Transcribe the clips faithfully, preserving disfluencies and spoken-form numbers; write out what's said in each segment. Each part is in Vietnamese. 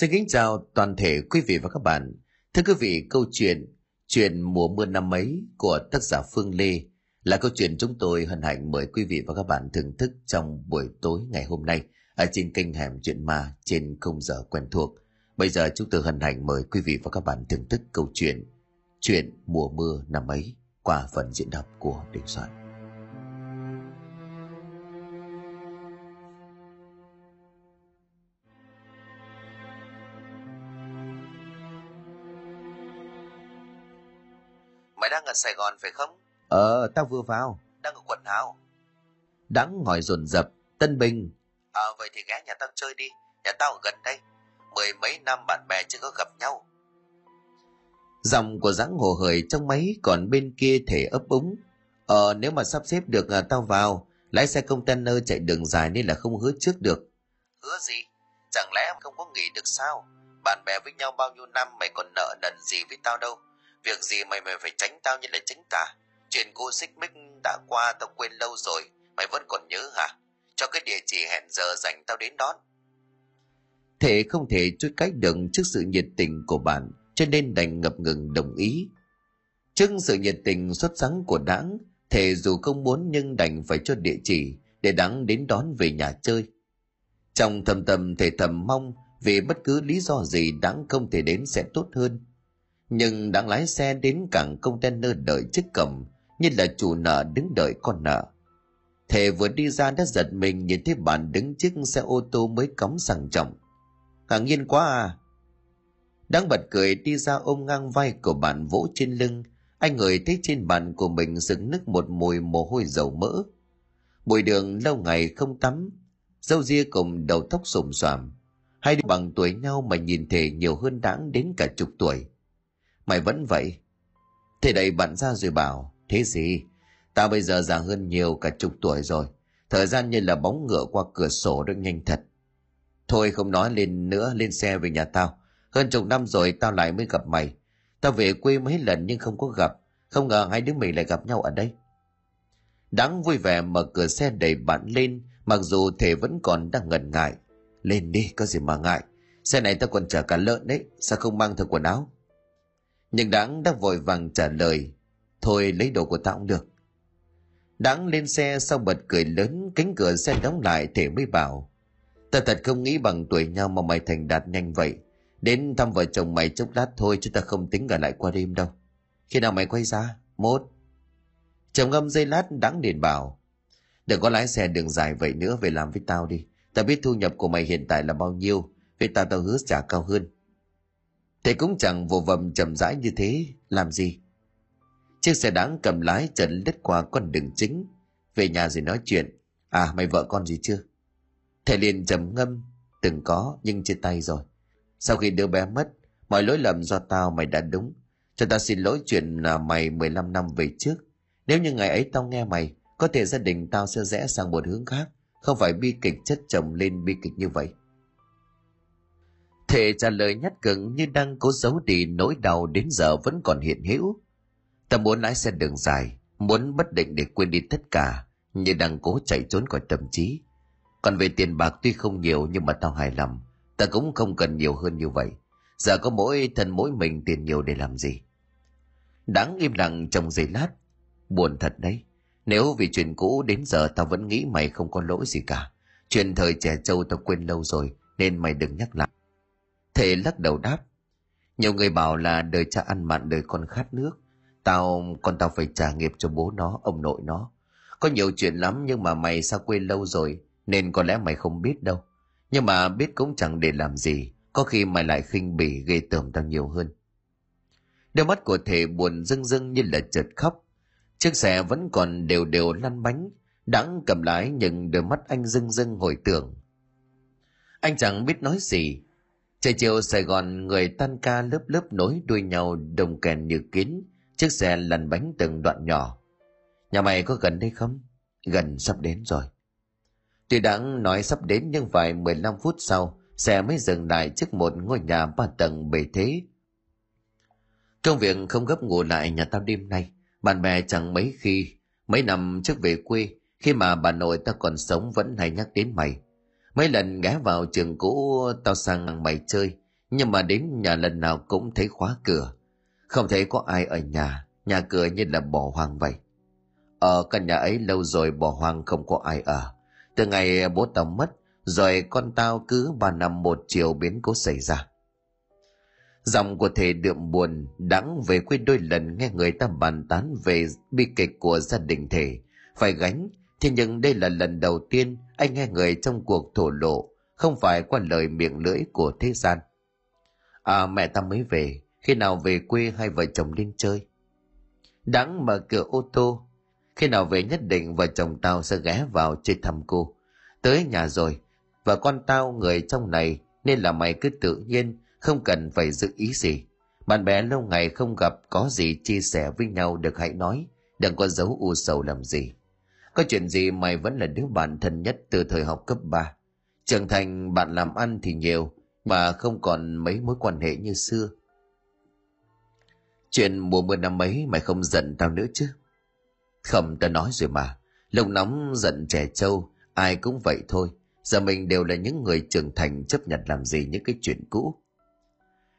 Xin kính chào toàn thể quý vị và các bạn. Thưa quý vị, câu chuyện Chuyện Mùa Mưa Năm Ấy của tác giả Phương Lê là câu chuyện chúng tôi hân hạnh mời quý vị và các bạn thưởng thức trong buổi tối ngày hôm nay ở trên kênh Hẻm Chuyện Ma trên khung giờ quen thuộc. Bây giờ chúng tôi hân hạnh mời quý vị và các bạn thưởng thức câu chuyện Chuyện Mùa Mưa Năm Ấy qua phần diễn đọc của Đình Soạn. Mày đang ở Sài Gòn phải không? Ờ, tao vừa vào. Đang ở quận nào? Đắng hỏi dồn dập. Tân Bình. À, vậy thì ghé nhà tao chơi đi. Nhà tao ở gần đây. Mười mấy năm bạn bè chưa có gặp nhau. Giọng của Dắng hồ hởi trong máy, còn bên kia thể ấp úng. Ờ, nếu mà sắp xếp được à, tao vào. Lái xe container chạy đường dài nên là không hứa trước được. Hứa gì? Chẳng lẽ không có nghỉ được sao? Bạn bè với nhau bao nhiêu năm mày còn nợ nần gì với tao đâu. Việc gì mày mày phải tránh tao như là tránh tả. Chuyện cô xích mích đã qua tao quên lâu rồi. Mày vẫn còn nhớ hả? Cho cái địa chỉ hẹn giờ dành tao đến đón. Thể không thể chút cách được trước sự nhiệt tình của bạn, cho nên đành ngập ngừng đồng ý. Trước sự nhiệt tình xuất sắc của Đãng, Thể dù không muốn nhưng đành phải cho địa chỉ để Đãng đến đón về nhà chơi. Trong thầm thầm Thể thầm mong vì bất cứ lý do gì Đãng không thể đến sẽ tốt hơn. Nhưng Đãng lái xe đến cảng container đợi trước cổng như là chủ nợ đứng đợi con nợ. Thể vừa đi ra đã giật mình nhìn thấy bạn đứng trước xe ô tô mới cắm sang trọng. Ngạc nhiên quá à. Đãng bật cười đi ra ôm ngang vai của bạn vỗ trên lưng. Anh ngửi thấy trên bàn của mình sừng nức một mùi mồ hôi dầu mỡ. Bụi đường lâu ngày không tắm, râu ria cùng đầu tóc xồm xoàm. Hai đứa bằng tuổi nhau mà nhìn Thể nhiều hơn Đãng đến cả chục tuổi. Mày vẫn vậy. Thể đẩy bạn ra rồi bảo, thế gì? Tao bây giờ già hơn nhiều cả chục tuổi rồi. Thời gian như là bóng ngựa qua cửa sổ rất nhanh thật. Thôi không nói lên nữa, lên xe về nhà tao. Hơn chục năm rồi tao lại mới gặp mày. Tao về quê mấy lần nhưng không có gặp. Không ngờ hai đứa mình lại gặp nhau ở đây. Đãng vui vẻ mở cửa xe đẩy bạn lên, mặc dù Thể vẫn còn đang ngần ngại. Lên đi, có gì mà ngại. Xe này tao còn chở cả lợn đấy, sao không mang theo quần áo? Nhưng Đãng đã vội vàng trả lời, thôi lấy đồ của tao cũng được. Đãng lên xe sau bật cười lớn, cánh cửa xe đóng lại. Thể mới bảo, ta thật không nghĩ bằng tuổi nhau mà mày thành đạt nhanh vậy. Đến thăm vợ chồng mày chốc lát thôi chứ ta không tính ở lại qua đêm đâu. Khi nào mày quay ra? Mốt. Trầm ngâm giây lát, Đãng liền bảo, đừng có lái xe đường dài vậy nữa, về làm với tao đi. Tao biết thu nhập của mày hiện tại là bao nhiêu, với tao tao hứa trả cao hơn. Thế cũng chẳng vô vầm chậm rãi như thế, làm gì? Chiếc xe Đãng cầm lái trần lướt qua con đường chính. Về nhà rồi nói chuyện. À, mày vợ con gì chưa? Thể liền trầm ngâm, từng có nhưng chia tay rồi. Sau khi đứa bé mất, mọi lỗi lầm do tao, mày đã đúng. Cho tao xin lỗi chuyện là mày mười lăm năm về trước. Nếu như ngày ấy tao nghe mày, có thể gia đình tao sẽ rẽ sang một hướng khác, không phải bi kịch chất chồng lên bi kịch như vậy. Thể trả lời nhát cứng như đang cố giấu đi nỗi đau đến giờ vẫn còn hiện hữu. Ta muốn lái xe đường dài, muốn bất định để quên đi tất cả, như đang cố chạy trốn khỏi tâm trí. Còn về tiền bạc tuy không nhiều nhưng mà tao hài lòng, ta cũng không cần nhiều hơn như vậy. Giờ có mỗi thân mỗi mình, tiền nhiều để làm gì? Đãng im lặng trong giây lát, buồn thật đấy. Nếu vì chuyện cũ đến giờ tao vẫn nghĩ mày không có lỗi gì cả. Chuyện thời trẻ trâu tao quên lâu rồi nên mày đừng nhắc lại. Thể lắc đầu đáp, nhiều người bảo là đời cha ăn mặn đời con khát nước. Tao, con tao phải trả nghiệp cho bố nó, ông nội nó. Có nhiều chuyện lắm nhưng mà mày sao quên lâu rồi, nên có lẽ mày không biết đâu. Nhưng mà biết cũng chẳng để làm gì, có khi mày lại khinh bỉ ghê tởm tao nhiều hơn. Đôi mắt của Thể buồn rưng rưng như là chợt khóc. Chiếc xe vẫn còn đều đều lăn bánh. Đãng cầm lái nhưng đôi mắt anh rưng rưng hồi tưởng. Anh chẳng biết nói gì. Trời chiều Sài Gòn, người tan ca lớp lớp nối đuôi nhau đồng kèn như kiến. Chiếc xe lăn bánh từng đoạn nhỏ. Nhà mày có gần đây không? Gần, sắp đến rồi. Tuy Đãng nói sắp đến nhưng vài mười lăm phút sau, xe mới dừng lại trước một ngôi nhà ba tầng bề thế. Công việc không gấp, ngủ lại nhà tao đêm nay. Bạn bè chẳng mấy khi, mấy năm trước về quê, khi mà bà nội tao còn sống vẫn hay nhắc đến mày. Mấy lần ghé vào trường cũ tao sang mày chơi, nhưng mà đến nhà lần nào cũng thấy khóa cửa, không thấy có ai ở nhà, nhà cửa như là bỏ hoang vậy. Ở căn nhà ấy lâu rồi bỏ hoang không có ai ở. Từ ngày bố tao mất, rồi con tao cứ ba năm một chiều biến cố xảy ra. Giọng của thầy đượm buồn, đắng về quê đôi lần nghe người ta bàn tán về bi kịch của gia đình thầy phải gánh. Thế nhưng đây là lần đầu tiên anh nghe người trong cuộc thổ lộ, không phải qua lời miệng lưỡi của thế gian. À, mẹ ta mới về, khi nào về quê hai vợ chồng lên chơi. Đắng mở cửa ô tô, khi nào về nhất định vợ chồng tao sẽ ghé vào chơi thăm cô. Tới nhà rồi, và con tao người trong này nên là mày cứ tự nhiên, không cần phải giữ ý gì. Bạn bè lâu ngày không gặp, có gì chia sẻ với nhau được hãy nói, đừng có giấu u sầu làm gì. Có chuyện gì mày vẫn là đứa bạn thân nhất từ thời học cấp ba. Trưởng thành bạn làm ăn thì nhiều, mà không còn mấy mối quan hệ như xưa. Chuyện mùa mưa năm ấy mày không giận tao nữa chứ? Không, tao nói rồi mà, lòng nóng giận trẻ trâu, ai cũng vậy thôi. Giờ mình đều là những người trưởng thành, chấp nhận làm gì những cái chuyện cũ.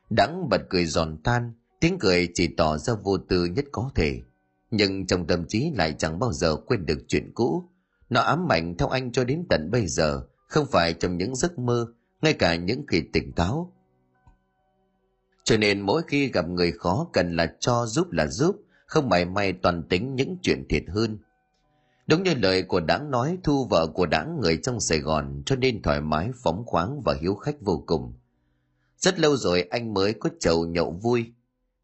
Đắng bật cười giòn tan, tiếng cười chỉ tỏ ra vô tư nhất có thể, nhưng trong tâm trí lại chẳng bao giờ quên được chuyện cũ. Nó ám ảnh theo anh cho đến tận bây giờ, không phải trong những giấc mơ, ngay cả những khi tỉnh táo. Cho nên mỗi khi gặp người khó cần là cho, giúp là giúp, không mảy may toàn tính những chuyện thiệt hơn. Đúng như lời của Đãng nói, Thu vợ của Đãng người trong Sài Gòn, cho nên thoải mái, phóng khoáng và hiếu khách vô cùng. Rất lâu rồi anh mới có chầu nhậu vui.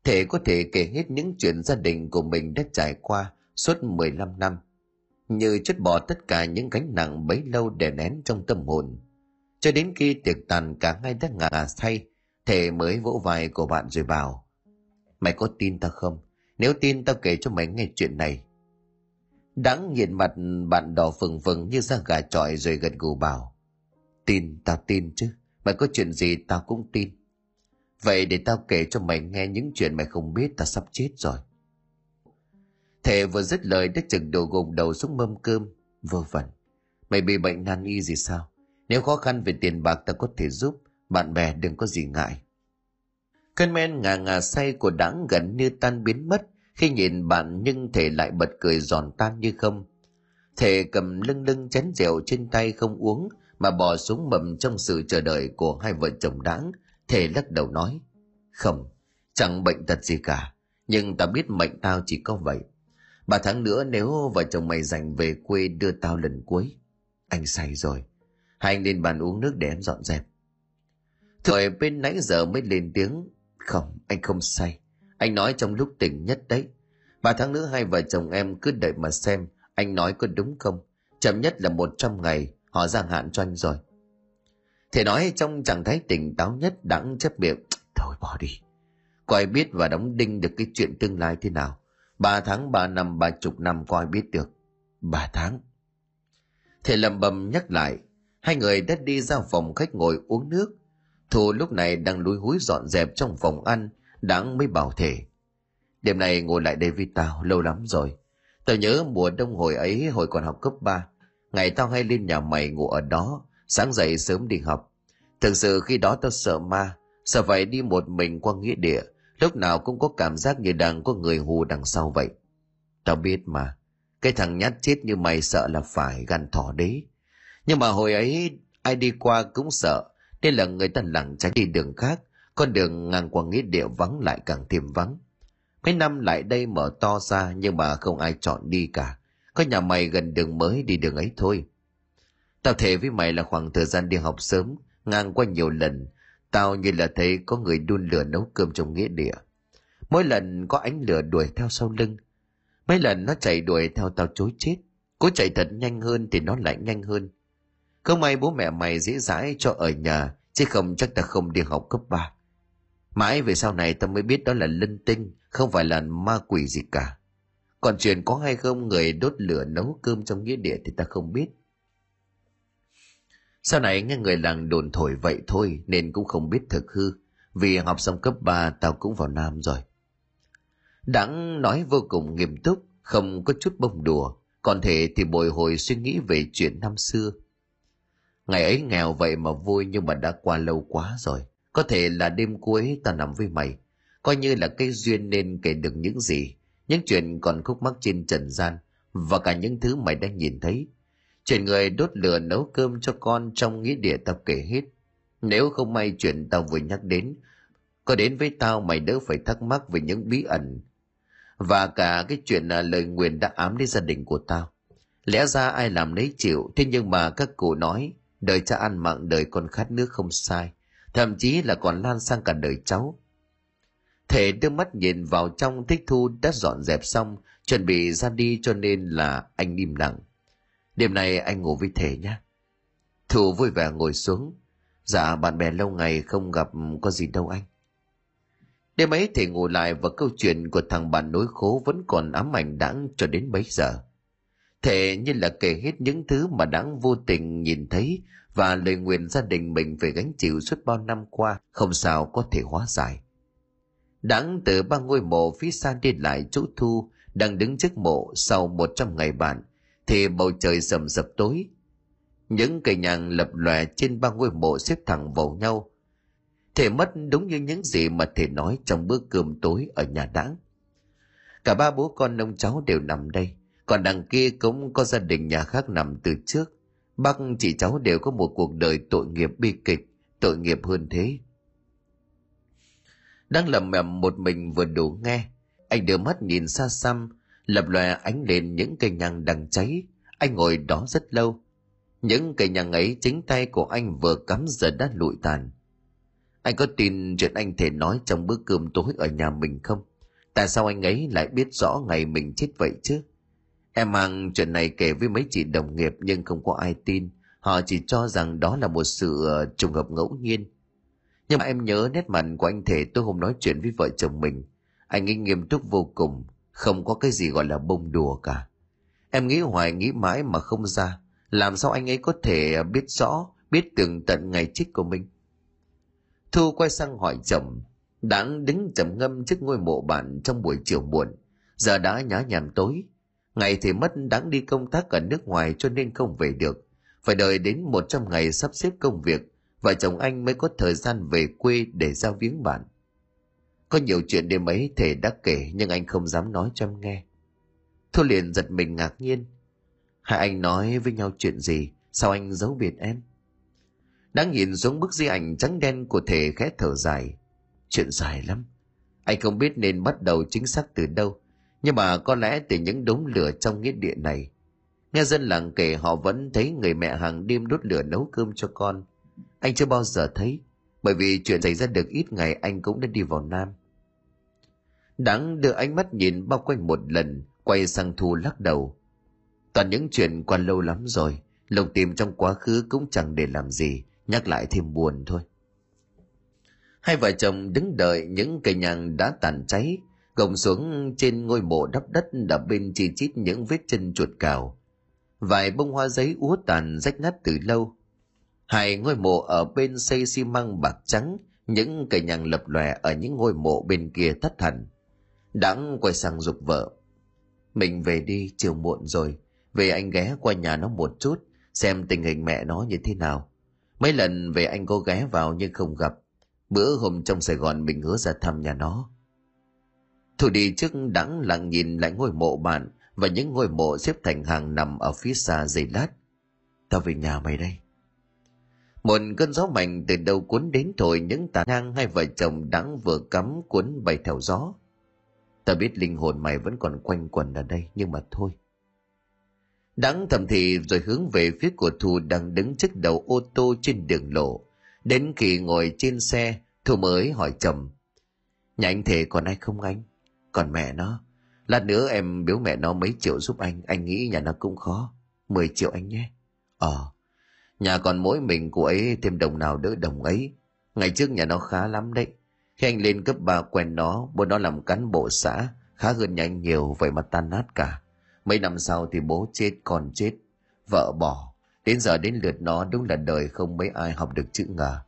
Thể có thể kể hết những chuyện gia đình của mình đã trải qua suốt mười lăm năm, như trút bỏ tất cả những gánh nặng bấy lâu đè nén trong tâm hồn. Cho đến khi tiệc tàn cả hai đã ngả say, Thể mới vỗ vai của bạn rồi bảo: Mày có tin tao không? Nếu tin tao kể cho mày nghe chuyện này. Đắng nhìn mặt bạn đỏ phừng phừng như da gà trọi rồi gật gù bảo: Tin, tao tin chứ. Mày có chuyện gì tao cũng tin. Vậy để tao kể cho mày nghe những chuyện mày không biết, tao sắp chết rồi. Thể vừa dứt lời đã chực đổ gục đầu xuống mâm cơm. Vô vẩn. Mày bị bệnh nan y gì sao? Nếu khó khăn về tiền bạc tao có thể giúp, bạn bè đừng có gì ngại. Cơn men ngà ngà say của Đãng gần như tan biến mất khi nhìn bạn, nhưng Thể lại bật cười giòn tan như không. Thể cầm lưng lưng chén rượu trên tay không uống mà bỏ xuống mầm trong sự chờ đợi của hai vợ chồng Đãng. Thể lắc đầu nói: Không, chẳng bệnh tật gì cả, nhưng tao biết mệnh tao chỉ có vậy. Ba tháng nữa nếu vợ chồng mày rảnh về quê đưa tao lần cuối. Anh say rồi, hai anh lên bàn uống nước để em dọn dẹp. Thời bên nãy giờ mới lên tiếng: Không, anh không say. Anh nói trong lúc tỉnh nhất đấy. Ba tháng nữa hai vợ chồng em cứ đợi mà xem anh nói có đúng không. Chậm nhất là một trăm ngày, họ gia hạn cho anh rồi. Thể nói trong trạng thái tỉnh táo nhất. Đãng chấp miệng: Thôi bỏ đi. Coi biết và đóng đinh được cái chuyện tương lai thế nào. Ba tháng, ba năm, ba chục năm coi biết được. Ba tháng. Thể lầm bầm nhắc lại. Hai người đã đi ra phòng khách ngồi uống nước. Thu lúc này đang lúi húi dọn dẹp trong phòng ăn. Đãng mới bảo Thể: Đêm nay ngồi lại đây với tao, lâu lắm rồi. Tao nhớ mùa đông hồi ấy, hồi còn học cấp ba, ngày tao hay lên nhà mày ngủ ở đó, sáng dậy sớm đi học. Thực sự khi đó tao sợ ma, sợ phải đi một mình qua nghĩa địa, lúc nào cũng có cảm giác như đang có người hù đằng sau vậy. Tao biết mà, cái thằng nhát chết như mày sợ là phải, gan thỏ đấy. Nhưng mà hồi ấy ai đi qua cũng sợ, nên là người ta lảng tránh đi đường khác. Con đường ngang qua nghĩa địa vắng lại càng thêm vắng. Mấy năm lại đây mở to ra, nhưng mà không ai chọn đi cả. Có nhà mày gần đường mới, đi đường ấy thôi. Tao thề với mày là khoảng thời gian đi học sớm, ngang qua nhiều lần, tao như là thấy có người đun lửa nấu cơm trong nghĩa địa. Mỗi lần có ánh lửa đuổi theo sau lưng. Mấy lần nó chạy đuổi theo tao chối chết. Cố chạy thật nhanh hơn thì nó lại nhanh hơn. Không may bố mẹ mày dễ dãi cho ở nhà, chứ không chắc tao không đi học cấp ba. Mãi về sau này tao mới biết đó là linh tinh, không phải là ma quỷ gì cả. Còn chuyện có hay không người đốt lửa nấu cơm trong nghĩa địa thì tao không biết. Sau này nghe người làng đồn thổi vậy thôi, nên cũng không biết thực hư. Vì học xong cấp ba tao cũng vào Nam rồi. Đãng nói vô cùng nghiêm túc, không có chút bông đùa. Còn Thể thì bồi hồi suy nghĩ về chuyện năm xưa. Ngày ấy nghèo vậy mà vui, nhưng mà đã qua lâu quá rồi. Có thể là đêm cuối tao nằm với mày, coi như là cái duyên nên kể được những gì, những chuyện còn khúc mắc trên trần gian và cả những thứ mày đã nhìn thấy. Chuyện người đốt lửa nấu cơm cho con trong nghĩa địa tao kể hết. Nếu không may chuyện tao vừa nhắc đến, có đến với tao mày đỡ phải thắc mắc về những bí ẩn và cả cái chuyện là lời nguyền đã ám đến gia đình của tao. Lẽ ra ai làm nấy chịu, thế nhưng mà các cụ nói đời cha ăn mặn đời con khát nước không sai, thậm chí là còn lan sang cả đời cháu. Thể đưa mắt nhìn vào trong, Thích Thu đã dọn dẹp xong chuẩn bị ra đi, cho nên là anh im lặng. Đêm nay anh ngủ với Thể nhé. Thu vui vẻ ngồi xuống. Dạ bạn bè lâu ngày không gặp có gì đâu anh. Đêm ấy Thể ngủ lại và câu chuyện của thằng bạn nối khố vẫn còn ám ảnh Đãng cho đến bấy giờ. Thể như là kể hết những thứ mà Đãng vô tình nhìn thấy và lời nguyền gia đình mình phải gánh chịu suốt bao năm qua không sao có thể hóa giải. Đãng từ ba ngôi mộ phía xa đi lại chỗ Thu đang đứng trước mộ sau một trăm ngày bạn, thì bầu trời sầm sập tối. Những cây nhang lập lòe trên ba ngôi mộ xếp thẳng vào nhau. Thể mất đúng như những gì mà Thể nói trong bữa cơm tối ở nhà Đãng. Cả ba bố con ông cháu đều nằm đây, còn đằng kia cũng có gia đình nhà khác nằm từ trước. Bác chị cháu đều có một cuộc đời tội nghiệp bi kịch, tội nghiệp hơn thế. Đang lầm mầm một mình vừa đủ nghe, anh đưa mắt nhìn xa xăm, lập lòe ánh lên những cây nhang đang cháy. Anh ngồi đó rất lâu. Những cây nhang ấy chính tay của anh vừa cắm giờ đã lụi tàn. Anh có tin chuyện anh Thể nói trong bữa cơm tối ở nhà mình không? Tại sao anh ấy lại biết rõ ngày mình chết vậy chứ? Em mang chuyện này kể với mấy chị đồng nghiệp nhưng không có ai tin. Họ chỉ cho rằng đó là một sự trùng hợp ngẫu nhiên. Nhưng mà em nhớ nét mặt của anh Thể tôi hôm nói chuyện với vợ chồng mình. Anh ấy nghiêm túc vô cùng, không có cái gì gọi là bông đùa cả. Em nghĩ hoài nghĩ mãi mà không ra. Làm sao anh ấy có thể biết rõ, biết tường tận ngày chết của mình? Thu quay sang hỏi chồng. Đãng đứng trầm ngâm trước ngôi mộ bạn trong buổi chiều muộn. Giờ đã nhá nhàm tối. Ngày thì mất Đãng đi công tác ở nước ngoài cho nên không về được. Phải đợi đến một trăm ngày sắp xếp công việc, vợ chồng anh mới có thời gian về quê để giao viếng bạn. Có nhiều chuyện đêm ấy Thể đã kể nhưng anh không dám nói cho em nghe. Thu liền giật mình ngạc nhiên. Hai anh nói với nhau chuyện gì? Sao anh giấu biệt em? Đãng nhìn xuống bức di ảnh trắng đen của Thể khẽ thở dài. Chuyện dài lắm. Anh không biết nên bắt đầu chính xác từ đâu. Nhưng mà có lẽ từ những đống lửa trong nghĩa địa này. Nghe dân làng kể họ vẫn thấy người mẹ hàng đêm đốt lửa nấu cơm cho con. Anh chưa bao giờ thấy. Bởi vì chuyện xảy ra được ít ngày anh cũng đã đi vào Nam. Đãng đưa ánh mắt nhìn bao quanh một lần, quay sang Thu lắc đầu. Toàn những chuyện qua lâu lắm rồi. Lục tìm trong quá khứ cũng chẳng để làm gì, nhắc lại thêm buồn thôi. Hai vợ chồng đứng đợi những cây nhang đã tàn cháy, gồng xuống trên ngôi mộ đắp đất đập bên chi chít những vết chân chuột cào. Vài bông hoa giấy úa tàn rách nát từ lâu. Hai ngôi mộ ở bên xây xi măng bạc trắng, những cây nhang lập lòe ở những ngôi mộ bên kia tắt hẳn. Đãng quay sang giục vợ. Mình về đi, chiều muộn rồi. Về anh ghé qua nhà nó một chút, xem tình hình mẹ nó như thế nào. Mấy lần về anh có ghé vào nhưng không gặp. Bữa hôm trong Sài Gòn mình hứa ra thăm nhà nó. Thu đi trước Đãng lặng nhìn lại ngôi mộ bạn và những ngôi mộ xếp thành hàng nằm ở phía xa giây lát. Tao về nhà mày đây. Một cơn gió mạnh từ đầu cuốn đến thổi những tàn nhang hai vợ chồng Đãng vừa cắm cuốn bay theo gió. Tao biết linh hồn mày vẫn còn quanh quẩn ở đây nhưng mà thôi. Đãng thầm thì rồi hướng về phía của Thu đang đứng trước đầu ô tô trên đường lộ. Đến khi ngồi trên xe, Thu mới hỏi chồng. Nhà anh Thể còn ai không anh? Còn mẹ nó. Lát nữa em biếu mẹ nó mấy triệu giúp anh. Anh nghĩ nhà nó cũng khó. Mười triệu anh nhé. Ờ. Nhà còn mỗi mình của ấy, thêm đồng nào đỡ đồng ấy. Ngày trước nhà nó khá lắm đấy. Khi anh lên cấp ba quen nó, bố nó làm cán bộ xã, khá hơn nhà anh nhiều, vậy mà tan nát cả. Mấy năm sau thì bố chết, con chết, vợ bỏ. Đến giờ đến lượt nó, đúng là đời không mấy ai học được chữ ngờ.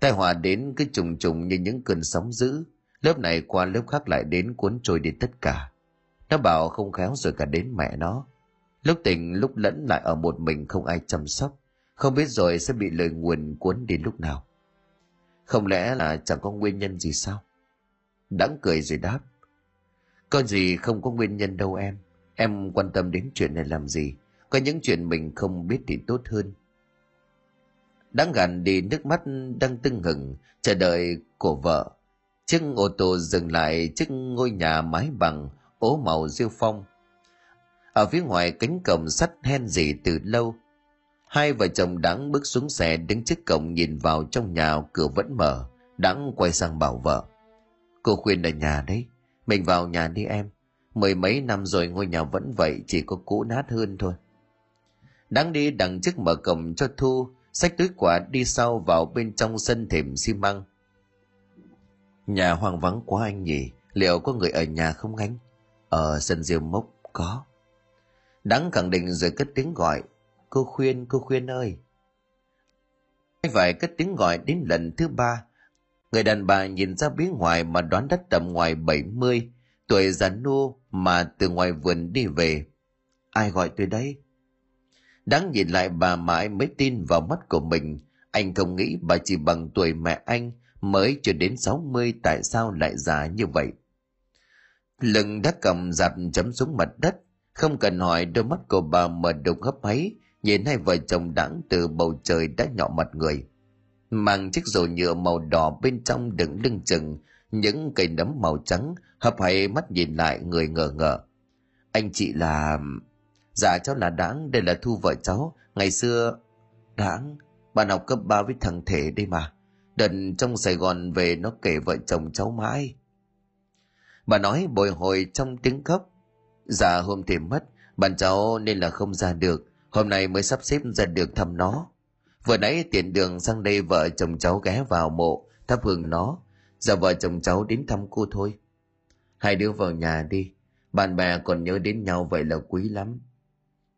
Tai họa đến cứ trùng trùng như những cơn sóng dữ, lớp này qua lớp khác lại đến cuốn trôi đi tất cả. Nó bảo không khéo rồi cả đến mẹ nó. Lúc tỉnh lúc lẫn lại ở một mình không ai chăm sóc, không biết rồi sẽ bị lời nguyền cuốn đi lúc nào. Không lẽ là chẳng có nguyên nhân gì sao? Đãng cười rồi đáp, có gì không có nguyên nhân đâu em. Em quan tâm đến chuyện này làm gì? Có những chuyện mình không biết thì tốt hơn. Đãng gạt đi nước mắt đang tưng hừng chờ đợi của vợ. Chiếc ô tô dừng lại trước ngôi nhà mái bằng ố màu rêu phong. Ở phía ngoài cánh cổng sắt hen rỉ từ lâu. Hai vợ chồng Đãng bước xuống xe đứng trước cổng nhìn vào trong nhà, cửa vẫn mở. Đãng quay sang bảo vợ, cô Khuyên ở nhà đấy, mình vào nhà đi em. Mười mấy năm rồi ngôi nhà vẫn vậy, chỉ có cũ nát hơn thôi. Đãng đi đằng trước mở cổng cho Thu, xách túi quả đi sau vào bên trong sân thềm xi măng. Nhà hoang vắng quá anh nhỉ, liệu có người ở nhà không anh? Ở sân rêu mốc có. Đãng khẳng định rồi cất tiếng gọi, cô Khuyên, cô Khuyên ơi. Anh phải cất tiếng gọi đến lần thứ ba, người đàn bà nhìn ra phía ngoài mà đoán đất tầm ngoài bảy mươi, tuổi già nua mà từ ngoài vườn đi về. Ai gọi tôi đấy? Đãng nhìn lại bà mãi mới tin vào mắt của mình. Anh không nghĩ bà chỉ bằng tuổi mẹ anh, mới chưa đến sáu mươi, tại sao lại già như vậy? Lưng đã cầm giặt chấm xuống mặt đất. Không cần hỏi, đôi mắt của bà mở đục hấp háy nhìn hai vợ chồng Đãng từ bầu trời đã nhọ mặt người. Mang chiếc rổ nhựa màu đỏ bên trong đựng lưng chừng những cây nấm màu trắng, hấp háy mắt nhìn lại người ngờ ngợ. Anh chị là... Dạ cháu là Đãng, đây là Thu vợ cháu. Ngày xưa... Đãng, bạn học cấp ba với thằng Thể đây mà. Đợt trong Sài Gòn về nó kể vợ chồng cháu mãi. Bà nói bồi hồi trong tiếng khóc. Dạ hôm thì mất, bạn cháu nên là không ra được. Hôm nay mới sắp xếp ra được thăm nó. Vừa nãy tiện đường sang đây vợ chồng cháu ghé vào mộ, thắp hương nó. Giờ vợ chồng cháu đến thăm cô thôi. Hai đứa vào nhà đi, bạn bè còn nhớ đến nhau vậy là quý lắm.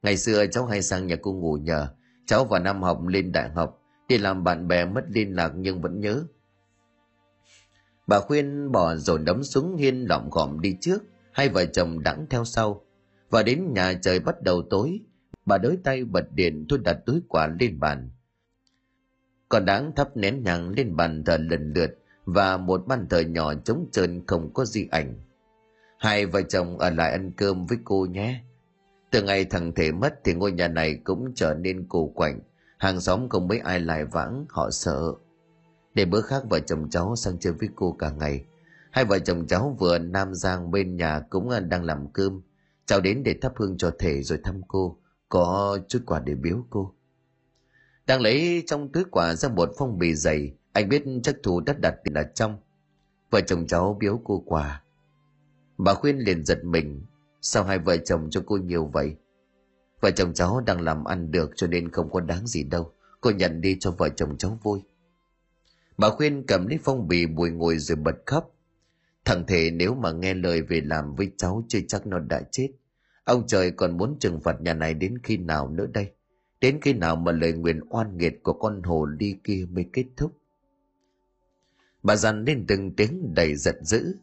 Ngày xưa cháu hay sang nhà cô ngủ nhờ. Cháu vào năm học lên đại học, đi làm bạn bè mất liên lạc nhưng vẫn nhớ. Bà Khuyên bỏ rồi đấm xuống hiên lỏm gỏm đi trước, hai vợ chồng Đãng theo sau. Và đến nhà trời bắt đầu tối, bà đới tay bật điện, Thu đặt túi quả lên bàn. Còn Đãng thắp nén nhang lên bàn thờ lần lượt và một bàn thờ nhỏ trống trơn không có di ảnh. Hai vợ chồng ở lại ăn cơm với cô nhé. Từ ngày thằng Thể mất thì ngôi nhà này cũng trở nên cổ quạnh, hàng xóm không mấy ai lại vãng, họ sợ. Để bữa khác vợ chồng cháu sang chơi với cô cả ngày. Hai vợ chồng cháu vừa nam giang bên nhà cũng đang làm cơm. Cháu đến để thắp hương cho Thể rồi thăm cô, có chút quà để biếu cô. Đang lấy trong túi quà ra một phong bì dày, anh biết chắc Thu đã đặt tiền ở trong. Vợ chồng cháu biếu cô quà. Bà Khuyên liền giật mình, sao hai vợ chồng cho cô nhiều vậy? Vợ chồng cháu đang làm ăn được cho nên không có đáng gì đâu, cô nhận đi cho vợ chồng cháu vui. Bà Khuyên cầm lấy phong bì bùi ngồi rồi bật khóc. Thằng Thể nếu mà nghe lời về làm với cháu chưa chắc nó đã chết. Ông trời còn muốn trừng phạt nhà này đến khi nào nữa đây? Đến khi nào mà lời nguyền oan nghiệt của con hồ ly kia mới kết thúc? Bà dằn lên từng tiếng đầy giận dữ.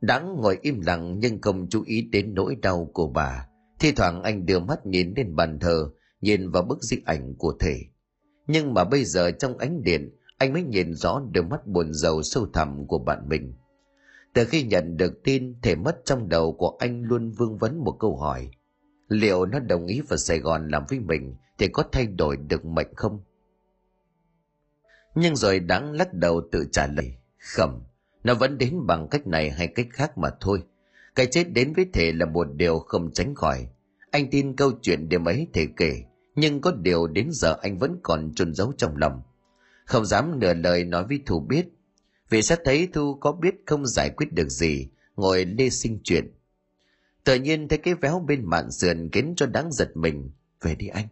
Đãng ngồi im lặng nhưng không chú ý đến nỗi đau của bà. Thi thoảng anh đưa mắt nhìn lên bàn thờ, nhìn vào bức di ảnh của Thể. Nhưng mà bây giờ trong ánh điện, anh mới nhìn rõ đôi mắt buồn rầu sâu thẳm của bạn mình. Từ khi nhận được tin Thể mất, trong đầu của anh luôn vương vấn một câu hỏi. Liệu nó đồng ý vào Sài Gòn làm với mình thì có thay đổi được mệnh không? Nhưng rồi Đãng lắc đầu tự trả lời. Khẩm, nó vẫn đến bằng cách này hay cách khác mà thôi. Cái chết đến với Thể là một điều không tránh khỏi. Anh tin câu chuyện đêm ấy Thể kể, nhưng có điều đến giờ anh vẫn còn chôn giấu trong lòng, không dám nửa lời nói với Thu biết. Vì xét thấy Thu có biết không giải quyết được gì, ngồi lê sinh chuyện. Tự nhiên thấy cái véo bên mạn sườn khiến cho Đãng giật mình. Về đi anh.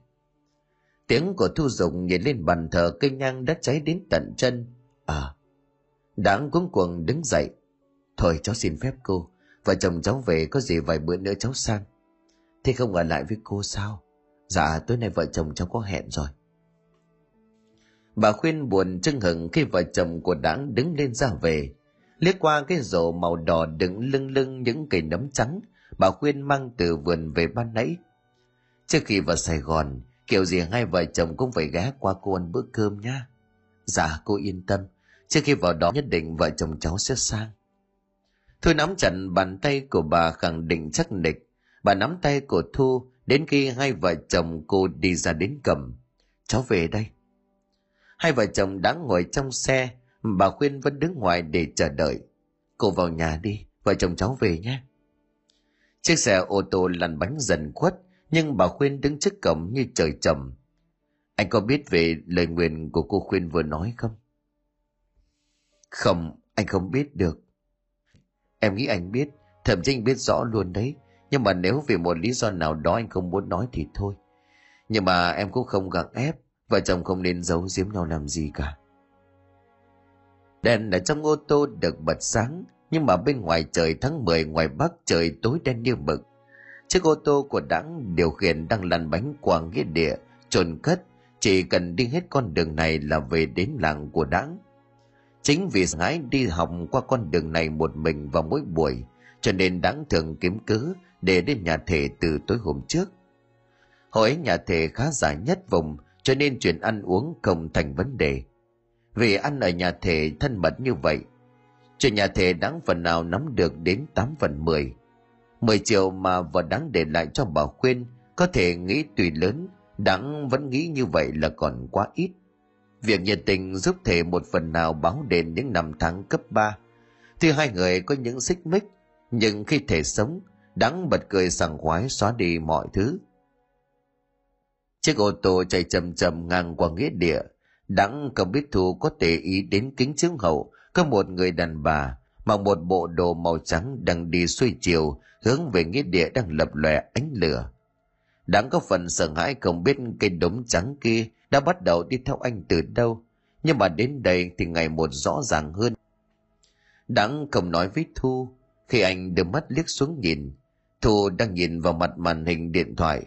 Tiếng của Thu Dùng nhìn lên bàn thờ, cây nhang đã cháy đến tận chân. À, Đãng cuống cuồng đứng dậy. Thôi cháu xin phép cô, vợ chồng cháu về, có gì vài bữa nữa cháu sang. Thế không ở lại với cô sao? Dạ tối nay vợ chồng cháu có hẹn rồi. Bà Khuyên buồn chưng hửng khi vợ chồng của Đãng đứng lên ra về. Liếc qua cái rổ màu đỏ đựng lưng lưng những cây nấm trắng bà Khuyên mang từ vườn về ban nãy. Trước khi vào Sài Gòn, kiểu gì hai vợ chồng cũng phải ghé qua cô ăn bữa cơm nha. Dạ cô yên tâm, Trước khi vào đó nhất định vợ chồng cháu sẽ sang. Thu nắm chặt bàn tay của bà khẳng định chắc nịch. Bà nắm tay của Thu đến khi hai vợ chồng cô đi ra đến cầm. Cháu về đây. Hai vợ chồng đã ngồi trong xe, bà Khuyên vẫn đứng ngoài để chờ đợi. Cô vào nhà đi, vợ chồng cháu về nhé. Chiếc xe ô tô lăn bánh dần khuất, nhưng bà Khuyên đứng trước cổng như trời trầm. Anh có biết về lời nguyền của cô Khuyên vừa nói không? Không, anh không biết được. Em nghĩ anh biết, thậm chí anh biết rõ luôn đấy. Nhưng mà nếu vì một lý do nào đó anh không muốn nói thì thôi. Nhưng mà em cũng không gặng ép, vợ chồng không nên giấu giếm nhau làm gì cả. Đèn ở trong ô tô được bật sáng, nhưng mà bên ngoài trời tháng mười ngoài Bắc trời tối đen như mực. Chiếc ô tô của Đãng điều khiển đang lăn bánh qua nghĩa địa, chồn cất, chỉ cần đi hết con đường này là về đến làng của Đãng. Chính vì Ngãi đi học qua con đường này một mình vào mỗi buổi, cho nên Đãng thường kiếm cớ để đến nhà thể từ tối hôm trước. Hồi ấy nhà thể khá giả nhất vùng, cho nên chuyện ăn uống không thành vấn đề. Vì ăn ở nhà thể thân mật như vậy, chuyện nhà thể Đãng phần nào nắm được đến tám phần mười. Mười triệu mà vợ Đãng để lại cho bà Khuyên có thể nghĩ tùy lớn, Đãng vẫn nghĩ như vậy là còn quá ít. Việc nhiệt tình giúp thể một phần nào báo đền những năm tháng cấp ba. Thì hai người có những xích mích, nhưng khi thể sống, Đãng bật cười sảng khoái xóa đi mọi thứ. Chiếc ô tô chạy chậm chậm ngang qua nghĩa địa. Đãng không biết Thu có để ý đến kính chiếu hậu có một người đàn bà mặc một bộ đồ màu trắng đang đi xuôi chiều hướng về nghĩa địa đang lập lòe ánh lửa. Đãng có phần sợ hãi không biết cái đống trắng kia đã bắt đầu đi theo anh từ đâu, nhưng mà đến đây thì ngày một rõ ràng hơn. Đãng không nói với Thu. Khi anh đưa mắt liếc xuống nhìn, Thu đang nhìn vào mặt màn hình điện thoại.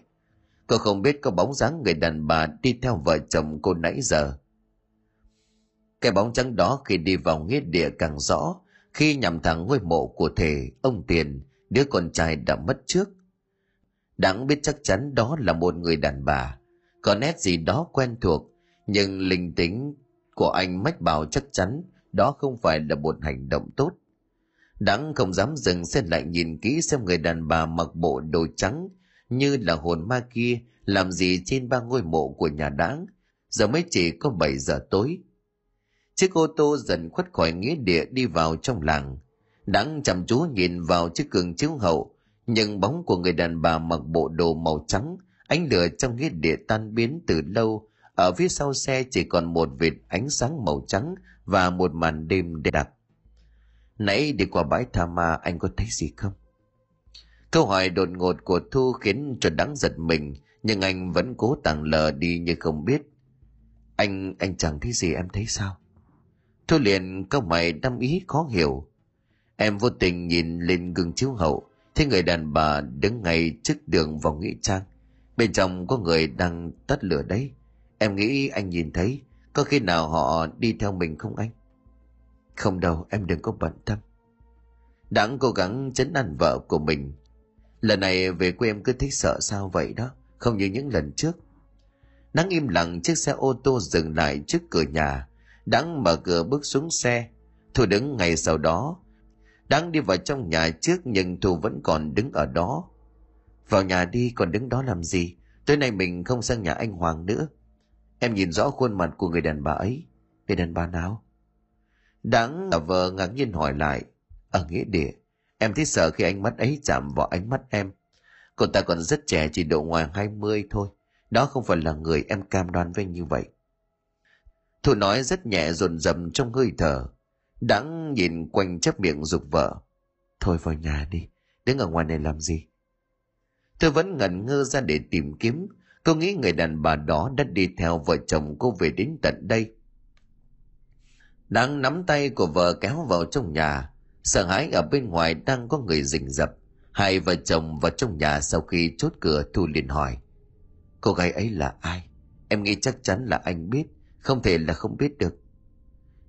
Cô không biết có bóng dáng người đàn bà đi theo vợ chồng cô nãy giờ. Cái bóng trắng đó khi đi vào nghĩa địa càng rõ, khi nhằm thẳng ngôi mộ của thể, ông Tiền, đứa con trai đã mất trước. Đãng biết chắc chắn đó là một người đàn bà, có nét gì đó quen thuộc, nhưng linh tính của anh mách bảo chắc chắn đó không phải là một hành động tốt. Đãng không dám dừng xe lại nhìn kỹ xem người đàn bà mặc bộ đồ trắng như là hồn ma kia làm gì trên ba ngôi mộ của nhà Đãng. Giờ mới chỉ có bảy giờ tối. Chiếc ô tô dần khuất khỏi nghĩa địa đi vào trong làng. Đãng chăm chú nhìn vào chiếc gương chiếu hậu, nhưng bóng của người đàn bà mặc bộ đồ màu trắng, ánh lửa trong nghĩa địa tan biến từ lâu, ở phía sau xe chỉ còn một vệt ánh sáng màu trắng và một màn đêm đen đặc. Nãy đi qua bãi Tha Ma anh có thấy gì không? Câu hỏi đột ngột của Thu khiến cho Đãng giật mình, nhưng anh vẫn cố tàng lờ đi như không biết. Anh, anh chẳng thấy gì, em thấy sao? Thu liền cau mày đăm ý khó hiểu. Em vô tình nhìn lên gương chiếu hậu, thấy người đàn bà đứng ngay trước đường vào nghĩa trang. Bên trong có người đang tắt lửa đấy. Em nghĩ anh nhìn thấy, có khi nào họ đi theo mình không anh? Không đâu, em đừng có bận tâm. Đãng cố gắng trấn an vợ của mình. Lần này về quê em cứ thấy sợ sao vậy đó, không như những lần trước. Đãng im lặng, chiếc xe ô tô dừng lại trước cửa nhà. Đãng mở cửa bước xuống xe. Thu đứng ngay sau đó. Đãng đi vào trong nhà trước, nhưng Thu vẫn còn đứng ở đó. Vào nhà đi, còn đứng đó làm gì? Tối nay mình không sang nhà anh Hoàng nữa. Em nhìn rõ khuôn mặt của người đàn bà ấy. Người đàn bà nào? Đãng giả vờ ngạc nhiên hỏi lại. Ở nghĩa địa em thấy sợ khi ánh mắt ấy chạm vào ánh mắt em. Cô ta còn rất trẻ, chỉ độ ngoài hai mươi thôi. Đó không phải là người, em cam đoan với như vậy. Thu nói rất nhẹ, dồn dầm trong hơi thở. Đãng nhìn quanh chép miệng giục vợ. Thôi vào nhà đi, đứng ở ngoài này làm gì? Tôi vẫn ngẩn ngơ ra để tìm kiếm. Cô nghĩ người đàn bà đó đã đi theo vợ chồng cô về đến tận đây. Đãng nắm tay của vợ kéo vào trong nhà. Sợ hãi ở bên ngoài đang có người rình rập. Hai vợ chồng vào trong nhà. Sau khi chốt cửa, Thu liền hỏi. Cô gái ấy là ai? Em nghĩ chắc chắn là anh biết, không thể là không biết được.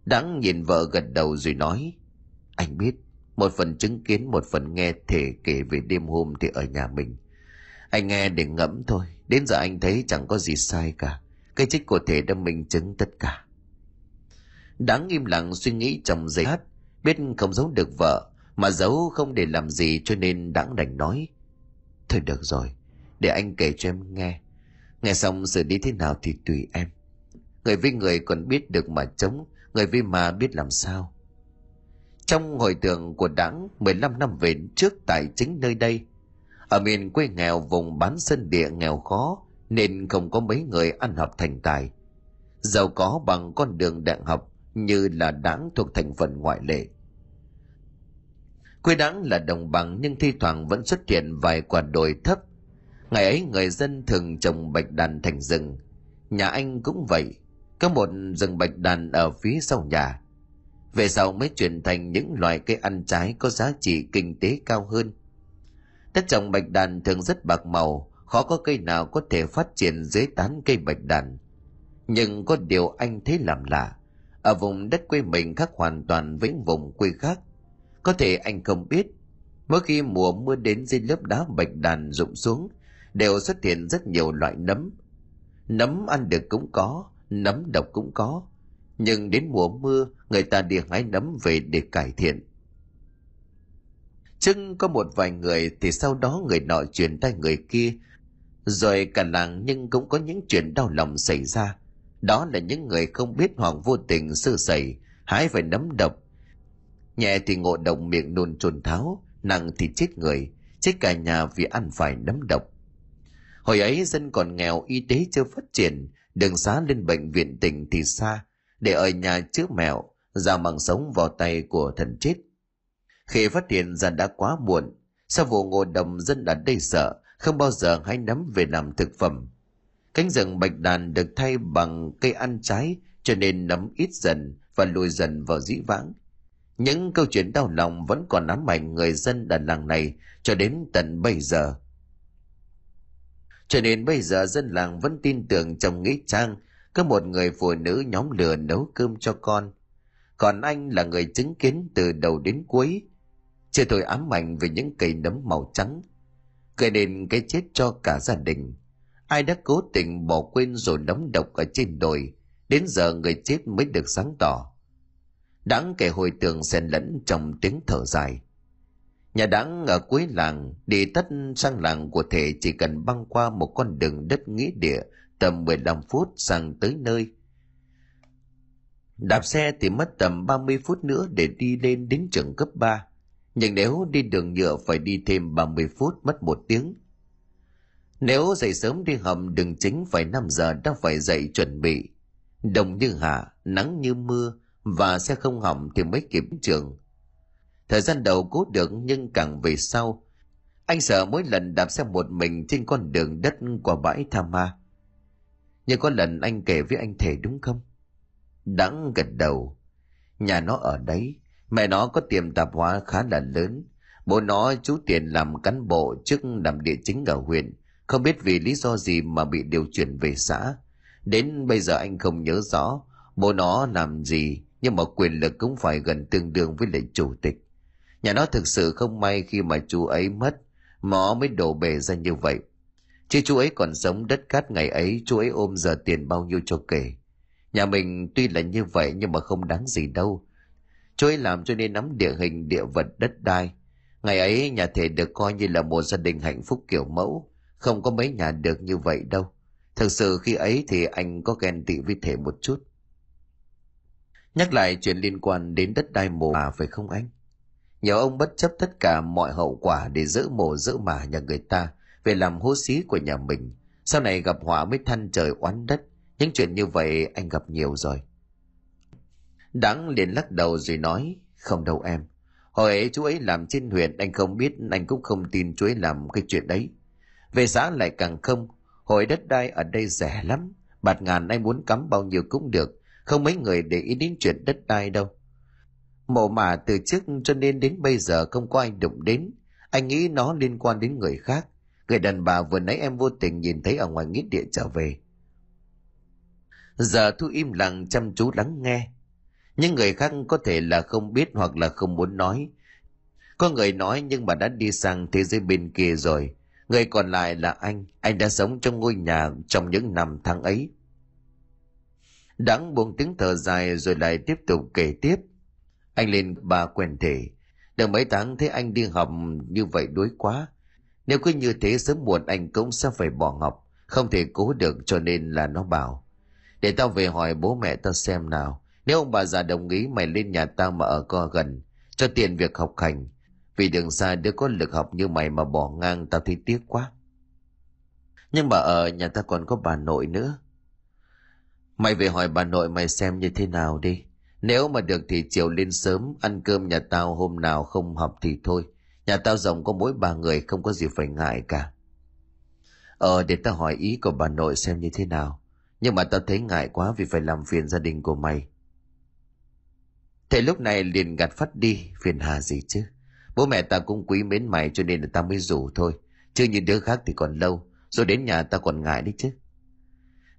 Đãng nhìn vợ gật đầu rồi nói. Anh biết, một phần chứng kiến, một phần nghe thể kể về đêm hôm thì ở nhà mình. Anh nghe để ngẫm thôi. Đến giờ anh thấy chẳng có gì sai cả. Cái trích của thể đã minh chứng tất cả. Đáng im lặng suy nghĩ trong giây hát, biết không giấu được vợ, mà giấu không để làm gì, cho nên Đáng đành nói: Thôi được rồi, để anh kể cho em nghe. Nghe xong xử lý thế nào thì tùy em. Người với người còn biết được mà chống, người với mà biết làm sao. Trong hồi tưởng của Đáng mười lăm năm về trước tại chính nơi đây, ở miền quê nghèo vùng bán sân địa nghèo khó nên không có mấy người ăn học thành tài, giàu có bằng con đường đại học như là Đáng thuộc thành phần ngoại lệ. Quê Đáng là đồng bằng nhưng thi thoảng vẫn xuất hiện vài quả đồi thấp. Ngày ấy người dân thường trồng bạch đàn thành rừng. Nhà anh cũng vậy, có một rừng bạch đàn ở phía sau nhà. Về sau mới chuyển thành những loại cây ăn trái có giá trị kinh tế cao hơn. Đất trồng bạch đàn thường rất bạc màu, khó có cây nào có thể phát triển dưới tán cây bạch đàn. Nhưng có điều anh thấy làm lạ, ở vùng đất quê mình khác hoàn toàn với vùng quê khác. Có thể anh không biết, mỗi khi mùa mưa đến, dưới lớp đá bạch đàn rụng xuống đều xuất hiện rất nhiều loại nấm. Nấm ăn được cũng có, nấm độc cũng có. Nhưng đến mùa mưa, người ta đi hái nấm về để cải thiện. Chừng có một vài người thì sau đó người nọ truyền tay người kia, rồi cả làng. Nhưng cũng có những chuyện đau lòng xảy ra. Đó là những người không biết hoặc vô tình sơ sẩy hái phải nấm độc. Nhẹ thì ngộ độc miệng nôn trồn tháo, nặng thì chết người, chết cả nhà vì ăn phải nấm độc. Hồi ấy dân còn nghèo, y tế chưa phát triển, đường xá lên bệnh viện tỉnh thì xa, để ở nhà chữa mẹo, giao mạng sống vào tay của thần chết. Khi phát hiện ra đã quá muộn. Sau vụ ngộ độc, dân ở đây sợ, không bao giờ hái nấm về làm thực phẩm. Cánh rừng bạch đàn được thay bằng cây ăn trái, cho nên nấm ít dần và lùi dần vào dĩ vãng. Những câu chuyện đau lòng vẫn còn ám ảnh người dân ở làng này cho đến tận bây giờ. Cho nên bây giờ dân làng vẫn tin tưởng trong nghĩa trang có một người phụ nữ nhóm lửa nấu cơm cho con. Còn anh là người chứng kiến từ đầu đến cuối. Chưa tôi ám ảnh về những cây nấm màu trắng, gây nên cái chết cho cả gia đình. Ai đã cố tình bỏ quên rồi nấm độc ở trên đồi, đến giờ người chết mới được sáng tỏ. Đáng kể hồi tưởng xen lẫn trong tiếng thở dài. Nhà Đáng ở cuối làng, đi tắt sang làng của Thể chỉ cần băng qua một con đường đất nghĩa địa, tầm mười lăm phút sang tới nơi. Đạp xe thì mất tầm ba mươi phút nữa để đi lên đến trường cấp ba, nhưng nếu đi đường nhựa phải đi thêm ba mươi phút, mất một tiếng. Nếu dậy sớm đi hầm đường chính phải năm giờ đã phải dậy chuẩn bị. Đông như hạ, nắng như mưa, và xe không hỏng thì mới kịp trường. Thời gian đầu cố được, nhưng càng về sau anh sợ mỗi lần đạp xe một mình trên con đường đất qua bãi Tha Ma. Nhưng có lần anh kể với anh Thể đúng không? Đáng gật đầu. Nhà nó ở đấy, mẹ nó có tiệm tạp hóa khá là lớn. Bố nó chú tiền làm cán bộ trước làm địa chính ở huyện, không biết vì lý do gì mà bị điều chuyển về xã. Đến bây giờ anh không nhớ rõ bố nó làm gì, nhưng mà quyền lực cũng phải gần tương đương với lại chủ tịch. Nhà nó thực sự không may khi mà chú ấy mất, nó mới đổ bể ra như vậy. Chứ chú ấy còn sống, đất cát ngày ấy chú ấy ôm giờ tiền bao nhiêu cho kể. Nhà mình tuy là như vậy nhưng mà không đáng gì đâu. Chú ấy làm cho nên nắm địa hình địa vật đất đai. Ngày ấy nhà Thể được coi như là một gia đình hạnh phúc kiểu mẫu, không có mấy nhà được như vậy đâu. Thực sự khi ấy thì anh có ghen tị với Thể một chút. Nhắc lại chuyện liên quan đến đất đai mồ mả phải không anh? Nhà ông bất chấp tất cả mọi hậu quả để giữ mồ giữ mả nhà người ta về làm hố xí của nhà mình. Sau này gặp họa mới than trời oán đất. Những chuyện như vậy anh gặp nhiều rồi. Đáng liền lắc đầu rồi nói: Không đâu em. Hồi ấy chú ấy làm trên huyện anh không biết, anh cũng không tin chú ấy làm cái chuyện đấy. Về xã lại càng không. Hồi đất đai ở đây rẻ lắm, bạt ngàn anh muốn cắm bao nhiêu cũng được. Không mấy người để ý đến chuyện đất đai đâu. Mộ mả từ trước cho nên đến bây giờ không có ai đụng đến. Anh nghĩ nó liên quan đến người khác. Người đàn bà vừa nãy em vô tình nhìn thấy ở ngoài nghĩa địa trở về. Giờ Thu im lặng chăm chú lắng nghe. Những người khác có thể là không biết hoặc là không muốn nói. Có người nói nhưng mà đã đi sang thế giới bên kia rồi. Người còn lại là anh. Anh đã sống trong ngôi nhà trong những năm tháng ấy. Đãng buông tiếng thở dài rồi lại tiếp tục kể tiếp. Anh lên bà quen thể. Được mấy tháng thấy anh đi học như vậy đuối quá. Nếu cứ như thế sớm muộn anh cũng sẽ phải bỏ học, không thể cố được, cho nên là nó bảo. Để tao về hỏi bố mẹ tao xem nào. Nếu ông bà già đồng ý mày lên nhà tao mà ở co gần, cho tiền việc học hành. Vì đường xa đứa có lực học như mày mà bỏ ngang tao thấy tiếc quá. Nhưng mà ở nhà tao còn có bà nội nữa. Mày về hỏi bà nội mày xem như thế nào đi. Nếu mà được thì chiều lên sớm ăn cơm nhà tao, hôm nào không học thì thôi. Nhà tao rộng có mỗi ba người, không có gì phải ngại cả. Ờ để tao hỏi ý của bà nội xem như thế nào. Nhưng mà tao thấy ngại quá vì phải làm phiền gia đình của mày. Thầy lúc này liền gạt phắt đi. Phiền hà gì chứ. Bố mẹ tao cũng quý mến mày cho nên là tao mới rủ thôi. Chứ như đứa khác thì còn lâu. Rồi đến nhà tao còn ngại đấy chứ.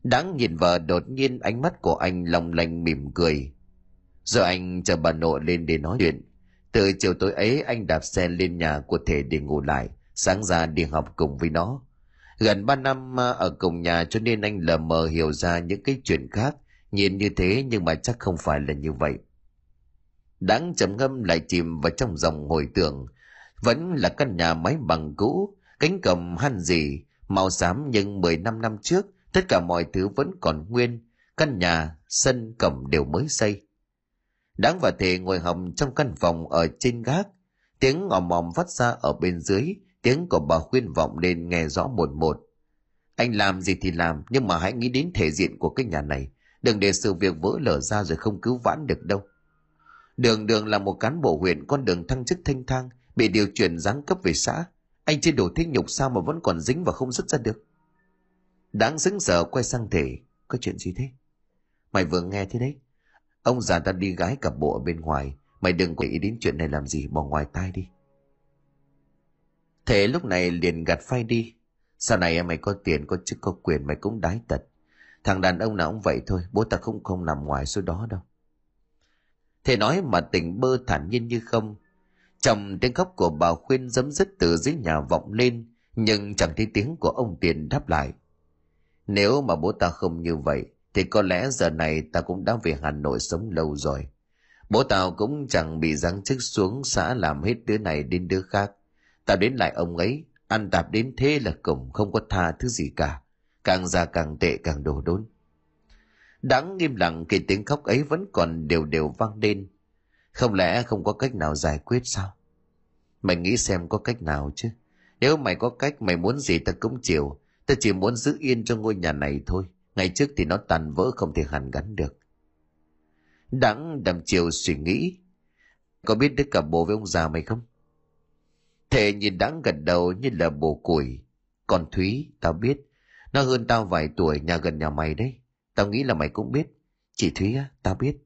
Đáng nhìn vợ đột nhiên ánh mắt của anh long lanh mỉm cười. Giờ anh chờ bà nội lên để nói chuyện. Từ chiều tối ấy anh đạp xe lên nhà của thể để ngủ lại, sáng ra đi học cùng với nó. Gần ba năm ở cùng nhà cho nên anh lờ mờ hiểu ra những cái chuyện khác. Nhìn như thế nhưng mà chắc không phải là như vậy. Đáng trầm ngâm lại chìm vào trong dòng hồi tưởng. Vẫn là căn nhà mái bằng cũ, cánh cổng han rỉ, màu xám, nhưng mười lăm năm trước tất cả mọi thứ vẫn còn nguyên. Căn nhà, sân, cổng đều mới xây. Đáng và thể ngồi học trong căn phòng ở trên gác. Tiếng ồm ồm phát ra ở bên dưới, tiếng của bà khuyên vọng lên nghe rõ một một. Anh làm gì thì làm, nhưng mà hãy nghĩ đến thể diện của cái nhà này. Đừng để sự việc vỡ lở ra rồi không cứu vãn được đâu. Đường đường là một cán bộ huyện, con đường thăng chức thanh thang, bị điều chuyển giáng cấp về xã. Anh chưa đủ thế nhục sao mà vẫn còn dính và không dứt ra được. Đáng sững sờ quay sang thể. Có chuyện gì thế? Mày vừa nghe thế đấy. Ông già ta đi gái cặp bộ ở bên ngoài. Mày đừng có ý đến chuyện này làm gì, bỏ ngoài tai đi. Thế lúc này liền gạt phai đi. Sau này mày có tiền, có chức, có quyền, mày cũng đái tật. Thằng đàn ông nào cũng vậy thôi, bố ta không không nằm ngoài số đó đâu. Thế nói mà tỉnh bơ thản nhiên như không. Trong tiếng khóc của bà khuyên giấm dứt từ dưới nhà vọng lên, nhưng chẳng thấy tiếng của ông tiền đáp lại. Nếu mà bố ta không như vậy thì có lẽ giờ này ta cũng đã về Hà Nội sống lâu rồi. Bố tao cũng chẳng bị giáng chức xuống xã làm hết đứa này đến đứa khác. Tao đến lại ông ấy, ăn tạp đến thế là cùng, không có tha thứ gì cả. Càng già càng tệ, càng đồ đốn. Đáng im lặng khi tiếng khóc ấy vẫn còn đều đều vang lên. Không lẽ không có cách nào giải quyết sao? Mày nghĩ xem có cách nào chứ. Nếu mày có cách mày muốn gì ta cũng chịu. Ta chỉ muốn giữ yên cho ngôi nhà này thôi. Ngày trước thì nó tàn vỡ không thể hàn gắn được. Đặng đầm chiều suy nghĩ. Có biết đứa cặp bồ với ông già mày không? Thề nhìn Đặng gật đầu như là bồ củi. Còn Thúy, tao biết. Nó hơn tao vài tuổi, nhà gần nhà mày đấy. Tao nghĩ là mày cũng biết. Chị Thúy á, tao biết.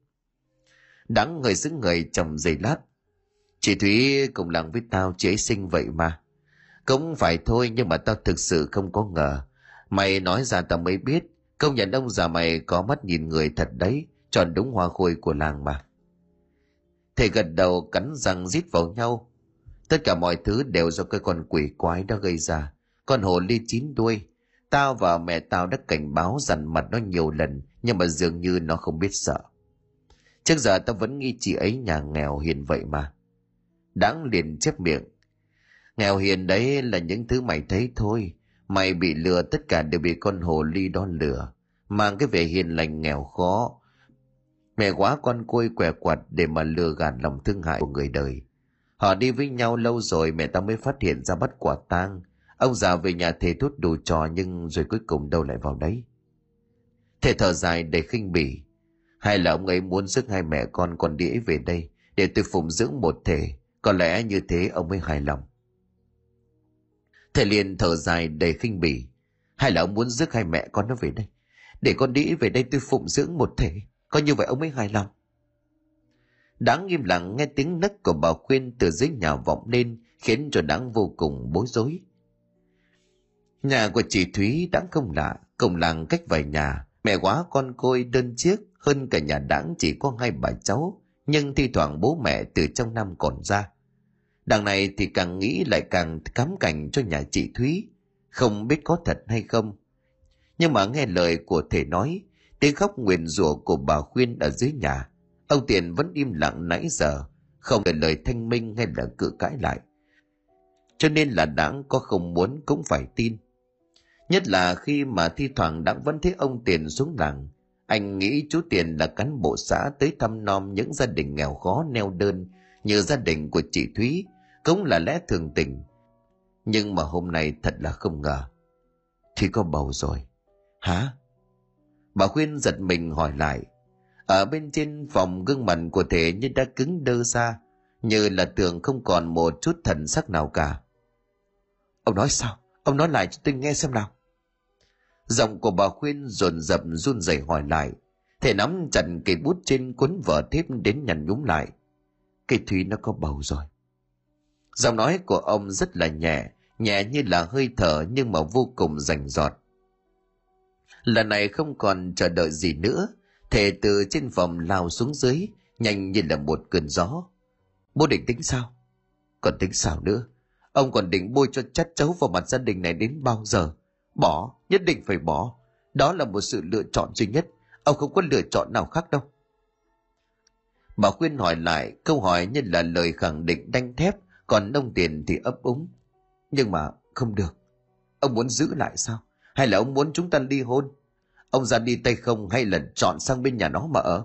Đặng người xứng người chồng giày lát. Chị Thúy cùng làng với tao, chị ấy xinh vậy mà. Cũng phải thôi, nhưng mà tao thực sự không có ngờ. Mày nói ra tao mới biết. Công nhận ông già mày có mắt nhìn người thật đấy, chọn đúng hoa khôi của làng mà. Thầy gật đầu cắn răng rít vào nhau. Tất cả mọi thứ đều do cái con quỷ quái đó gây ra. Con hồ ly chín đuôi. Tao và mẹ tao đã cảnh báo dằn mặt nó nhiều lần, nhưng mà dường như nó không biết sợ. Trước giờ tao vẫn nghi chị ấy nhà nghèo hiền vậy mà. Đáng liền chép miệng. Nghèo hiền đấy là những thứ mày thấy thôi. Mày bị lừa, tất cả đều bị con hồ ly đó lừa. Mang cái vẻ hiền lành nghèo khó. Mẹ quá con côi què quặt để mà lừa gạt lòng thương hại của người đời. Họ đi với nhau lâu rồi mẹ tao mới phát hiện ra bắt quả tang. Ông già về nhà thề thốt đủ trò nhưng rồi cuối cùng đâu lại vào đấy. Thề thở dài để khinh bỉ. Hay là ông ấy muốn rước hai mẹ con con đĩa về đây để tôi phụng dưỡng một thể. Có lẽ như thế ông mới hài lòng. Thầy liền thở dài đầy khinh bỉ. Hay là ông muốn rước hai mẹ con nó về đây để con đĩ về đây tôi phụng dưỡng một thể. Có như vậy ông ấy hài lòng. Đáng im lặng nghe tiếng nấc của bà khuyên từ dưới nhà vọng lên, khiến cho Đáng vô cùng bối rối. Nhà của chị Thúy Đáng không lạ, cùng làng cách vài nhà. Mẹ quá con côi đơn chiếc, hơn cả nhà Đáng chỉ có hai bà cháu, nhưng thi thoảng bố mẹ từ trong năm còn ra. Đằng này thì càng nghĩ lại càng cắm cảnh cho nhà chị Thúy. Không biết có thật hay không, nhưng mà nghe lời của thể nói Tiếng khóc nguyền rủa của bà Khuyên ở dưới nhà. Ông Tiền vẫn im lặng nãy giờ, không để lời thanh minh hay là cự cãi lại. Cho nên là Đãng có không muốn cũng phải tin. Nhất là khi mà thi thoảng Đãng vẫn thấy ông Tiền xuống làng. Anh nghĩ chú Tiền là cán bộ xã tới thăm nom những gia đình nghèo khó neo đơn như gia đình của chị Thúy, cũng là lẽ thường tình. Nhưng mà hôm nay thật là không ngờ. Thúy có bầu rồi. Hả? Bà Khuyên giật mình hỏi lại. Ở bên trên phòng, gương mặt của Thế như đã cứng đơ ra, như là tưởng không còn một chút thần sắc nào cả. Ông nói sao? Ông nói lại cho tôi nghe xem nào. Giọng của bà Khuyên dồn dập run rẩy hỏi lại. Thế nắm chặt cây bút trên cuốn vở thiếp đến nhằn nhúm lại. Cây Thúy nó có bầu rồi. Giọng nói của ông rất là nhẹ, nhẹ như là hơi thở nhưng mà vô cùng rành rọt. Lần này không còn chờ đợi gì nữa, Thề từ trên phòng lao xuống dưới, nhanh như là một cơn gió. Bố định tính sao? Còn tính sao nữa? Ông còn định bôi cho chát chấu vào mặt gia đình này đến bao giờ? Bỏ, nhất định phải bỏ. Đó là một sự lựa chọn duy nhất. Ông không có lựa chọn nào khác đâu. Bà Khuyên hỏi lại, câu hỏi như là lời khẳng định đanh thép, còn ông Tiền thì ấp úng. Nhưng mà không được. Ông muốn giữ lại sao? Hay là ông muốn chúng ta ly hôn? Ông ra đi tay không hay là chọn sang bên nhà nó mà ở?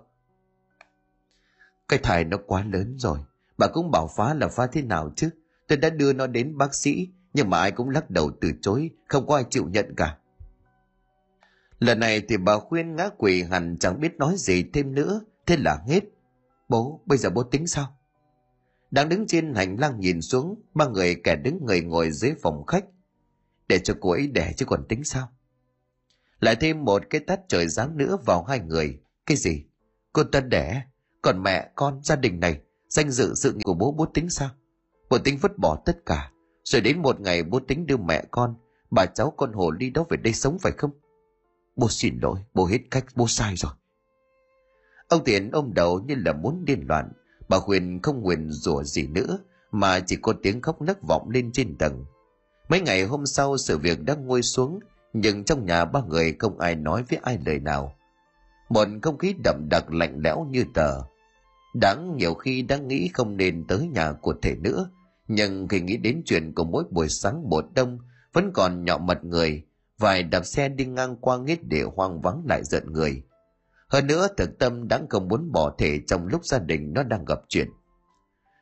Cái thai nó quá lớn rồi. Bà cũng bảo phá là phá thế nào chứ? Tôi đã đưa nó đến bác sĩ, nhưng mà ai cũng lắc đầu từ chối, không có ai chịu nhận cả. Lần này thì bà Khuyên ngã quỷ hẳn, chẳng biết nói gì thêm nữa. Thế là hết. Bố, bây giờ bố tính sao? Đang đứng trên hành lang nhìn xuống, ba người kẻ đứng người ngồi dưới phòng khách. Để cho cô ấy đẻ chứ còn tính sao? Lại thêm một cái tát trời giáng nữa vào hai người. Cái gì? Cô ta đẻ? Còn mẹ con, gia đình này, danh dự sự nghiệp của bố, bố tính sao? Bố tính vứt bỏ tất cả, rồi đến một ngày bố tính đưa mẹ con, bà cháu con hồ ly đó về đây sống phải không? Bố xin lỗi, bố hết cách, bố sai rồi. Ông Tiền ôm đầu như là muốn điên loạn. Bà Khuyên không nguyền rủa gì nữa, mà chỉ có tiếng khóc nấc vọng lên trên tầng. Mấy ngày hôm sau sự việc đã nguôi xuống, nhưng trong nhà ba người không ai nói với ai lời nào. Một không khí đậm đặc lạnh lẽo như tờ. Đáng nhiều khi đã nghĩ không nên tới nhà của Thể nữa, nhưng khi nghĩ đến chuyện của mỗi buổi sáng bột đông vẫn còn nhọ mặt người, vài đạp xe đi ngang qua nghít để hoang vắng lại giận người. Hơn nữa thực tâm Đáng không muốn bỏ Thể trong lúc gia đình nó đang gặp chuyện.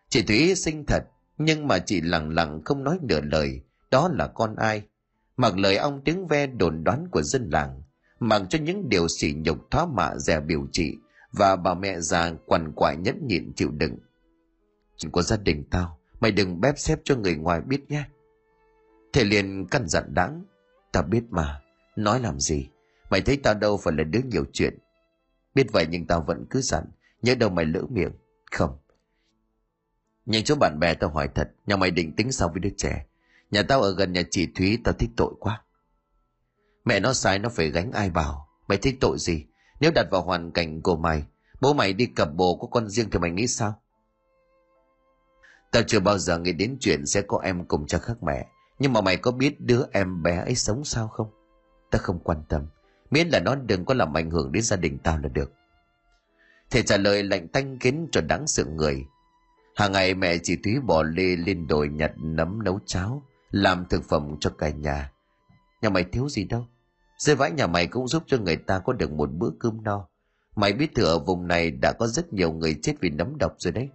Chị Thúy sinh thật, nhưng mà chị lẳng lặng không nói nửa lời. Đó là con ai? Mặc lời ong tiếng ve đồn đoán của dân làng, mặc cho những điều sỉ nhục thóa mạ dè bỉu chị và bà mẹ già quằn quại nhẫn nhịn chịu đựng. Chuyện của gia đình tao, mày đừng bép xếp cho người ngoài biết nhé. Thể liền căn dặn Đáng. Tao biết mà, nói làm gì? Mày thấy tao đâu phải là đứa nhiều chuyện. Biết vậy nhưng tao vẫn cứ dặn, nhớ đâu mày lỡ miệng. Không. Nhưng chỗ bạn bè tao hỏi thật, nhà mày định tính sao với đứa trẻ? Nhà tao ở gần nhà chị Thúy, tao thích tội quá. Mẹ nó sai nó phải gánh ai bảo? Mày thích tội gì? Nếu đặt vào hoàn cảnh của mày, bố mày đi cặp bồ có con riêng thì mày nghĩ sao? Tao chưa bao giờ nghĩ đến chuyện sẽ có em cùng cha khác mẹ. Nhưng mà mày có biết đứa em bé ấy sống sao không? Tao không quan tâm, miễn là nó đừng có làm ảnh hưởng đến gia đình tao là được. Thầy trả lời lạnh tanh khiến cho Đáng sợ người. Hàng ngày mẹ chị Thúy bỏ lê lên đồi nhặt nấm nấu cháo, làm thực phẩm cho cả nhà. Nhà mày thiếu gì đâu. Rơi vãi nhà mày cũng giúp cho người ta có được một bữa cơm no. Mày biết thừa ở vùng này đã có rất nhiều người chết vì nấm độc rồi đấy.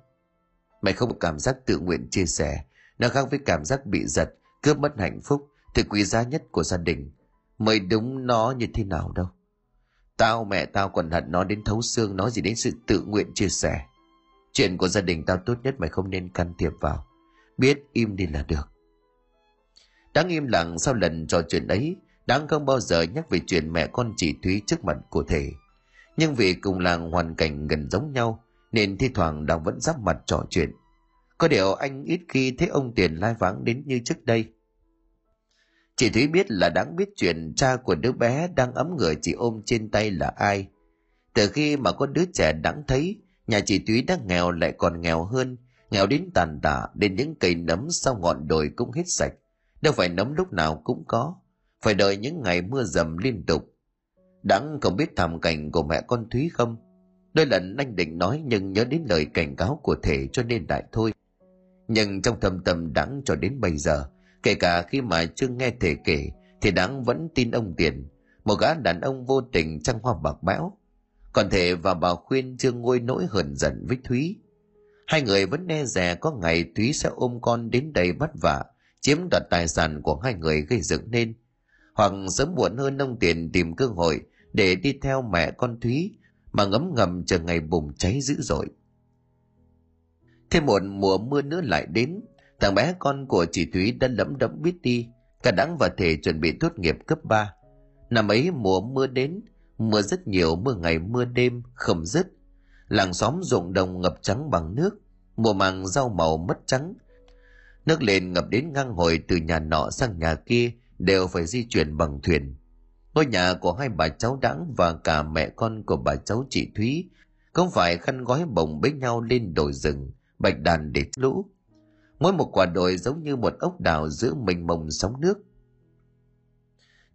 Mày không có cảm giác tự nguyện chia sẻ. Nó khác với cảm giác bị giật, cướp mất hạnh phúc, thứ quý giá nhất của gia đình. Mày đúng nó như thế nào đâu. Tao mẹ tao còn hận nó đến thấu xương, nói gì đến sự tự nguyện chia sẻ. Chuyện của gia đình tao tốt nhất mày không nên can thiệp vào. Biết im đi là được. Đáng im lặng sau lần trò chuyện ấy. Đáng không bao giờ nhắc về chuyện mẹ con chị Thúy trước mặt của Thể. Nhưng vì cùng làng hoàn cảnh gần giống nhau, nên thi thoảng Đáng vẫn giáp mặt trò chuyện. Có điều anh ít khi thấy ông Tiền lai vãng đến như trước đây. Chị Thúy biết là Đáng biết chuyện cha của đứa bé đang ấm người chị ôm trên tay là ai. Từ khi mà có đứa trẻ, Đáng thấy nhà chị Thúy đã nghèo lại còn nghèo hơn, nghèo đến tàn tạ, đến những cây nấm sau ngọn đồi cũng hết sạch. Đâu phải nấm lúc nào cũng có, phải đợi những ngày mưa dầm liên tục. Đáng không biết thảm cảnh của mẹ con Thúy không. Đôi lần anh định nói nhưng nhớ đến lời cảnh cáo của Thể cho nên lại thôi. Nhưng trong thâm tâm Đáng cho đến bây giờ, kể cả khi mà chưa nghe Thể kể, thì Đáng vẫn tin ông Tiền, một gã đàn ông vô tình trăng hoa bạc bẽo. Còn Thể và bà Khuyên chưa nguôi nỗi hờn giận với Thúy. Hai người vẫn e dè có ngày Thúy sẽ ôm con đến đây vất vả, chiếm đoạt tài sản của hai người gây dựng nên. Hoặc sớm muộn hơn ông Tiền tìm cơ hội để đi theo mẹ con Thúy mà ngấm ngầm chờ ngày bùng cháy dữ dội. Thêm một mùa mưa nữa lại đến, thằng bé con của chị Thúy đã lấm đẫm biết đi, cả Đáng và Thể chuẩn bị tốt nghiệp cấp ba. Năm ấy mùa mưa đến, mưa rất nhiều, mưa ngày mưa đêm không dứt. Làng xóm ruộng đồng ngập trắng bằng nước, mùa màng rau màu mất trắng. Nước lên ngập đến ngang hồi, từ nhà nọ sang nhà kia đều phải di chuyển bằng thuyền. Ngôi nhà của hai bà cháu Đáng và cả mẹ con của bà cháu chị Thúy không phải khăn gói bồng bế nhau lên đồi rừng bạch đàn để lũ. Mỗi một quả đồi giống như một ốc đảo giữa mênh mông sóng nước.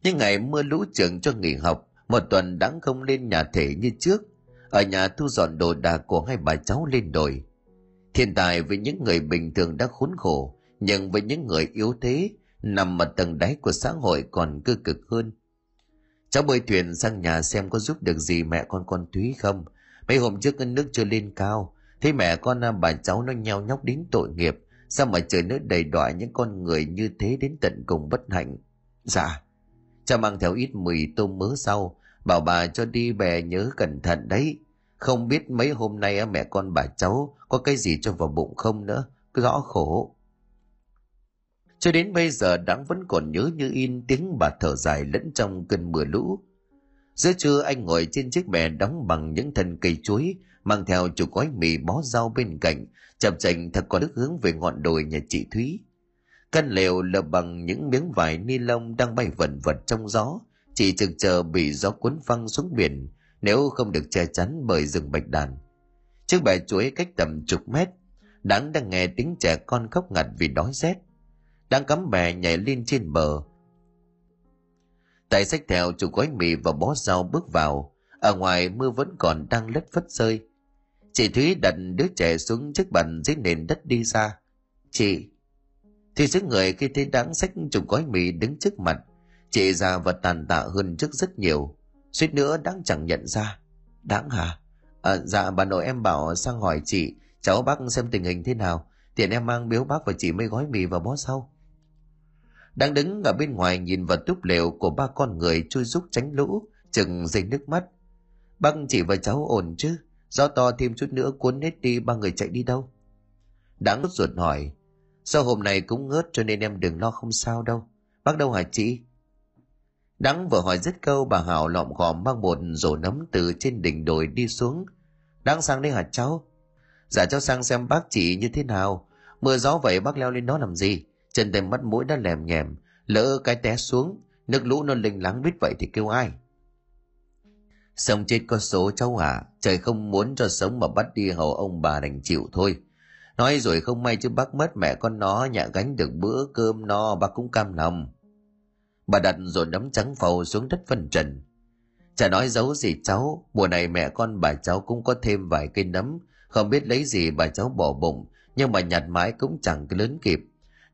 Những ngày mưa lũ trường cho nghỉ học, một tuần Đáng không lên nhà Thể như trước, ở nhà thu dọn đồ đạc của hai bà cháu lên đồi. Thiên tài với những người bình thường đã khốn khổ, nhưng với những người yếu thế nằm ở tầng đáy của xã hội còn cơ cực hơn. Cháu bơi thuyền sang nhà xem có giúp được gì mẹ con con Thúy không. Mấy hôm trước nước chưa lên cao, thấy mẹ con bà cháu nó nheo nhóc đến tội nghiệp, sao mà trời nước đầy đọa những con người như thế đến tận cùng bất hạnh. Dạ, cha mang theo ít mì tôm mớ sau, bảo bà cho đi bè nhớ cẩn thận đấy. Không biết mấy hôm nay mẹ con bà cháu có cái gì cho vào bụng không nữa, cứ rõ khổ. Cho đến bây giờ Đáng vẫn còn nhớ như in tiếng bà thở dài lẫn trong cơn mưa lũ. Giữa trưa anh ngồi trên chiếc bè đóng bằng những thân cây chuối, mang theo chục gói mì bó rau bên cạnh, chậm chành thật có đức hướng về ngọn đồi nhà chị Thúy. Căn lều lợp bằng những miếng vải ni lông đang bay vẩn vật trong gió, chỉ chực chờ bị gió cuốn phăng xuống biển nếu không được che chắn bởi rừng bạch đàn. Chiếc bè chuối cách tầm chục mét, Đáng đang nghe tiếng trẻ con khóc ngặt vì đói rét. Đang cắm bè nhảy lên trên bờ, tay xách theo chục gói mì và bó rau bước vào. Ở ngoài mưa vẫn còn đang lất phất rơi. Chị Thúy đặt đứa trẻ xuống chiếc bàn dưới nền đất đi ra. Chị Thúy trước người khi thấy Đáng xách chục gói mì đứng trước mặt. Chị già và tàn tạ hơn trước rất nhiều, suýt nữa Đáng chẳng nhận ra. Đáng hả? À, dạ bà nội em bảo sang hỏi chị, cháu bác xem tình hình thế nào. Tiện em mang biếu bác và chị mấy gói mì và bó rau. Đang đứng ở bên ngoài nhìn vào túp lều của ba con người chui rúc tránh lũ, chừng rơi nước mắt. Bác chị và cháu ổn chứ? Gió to thêm chút nữa cuốn hết đi, ba người chạy đi đâu? Đáng sốt ruột hỏi. Sao hôm nay cũng ngớt cho nên em đừng lo, không sao đâu. Bác đâu hả chị? Đáng vừa hỏi dứt câu, bà Hảo lọm gòm mang một rổ nấm từ trên đỉnh đồi đi xuống. Đáng sang đây hả cháu? Dạ cháu sang xem bác chị như thế nào. Mưa gió vậy bác leo lên đó làm gì? Chân tay mắt mũi đã lèm nhèm, lỡ cái té xuống nước lũ nó lênh láng biết vậy thì kêu ai. Sống chết có số cháu hả? Trời không muốn cho sống mà bắt đi, hầu ông bà đành chịu thôi. Nói rồi không may chứ bác mất mẹ con nó, nhà gánh được bữa cơm no bác cũng cam lòng. Bà đặt rồi nấm trắng phầu xuống đất phân trần. Chả nói giấu gì cháu, mùa này mẹ con bà cháu cũng có thêm vài cây nấm, không biết lấy gì bà cháu bỏ bụng, nhưng mà nhặt mãi cũng chẳng cái lớn kịp.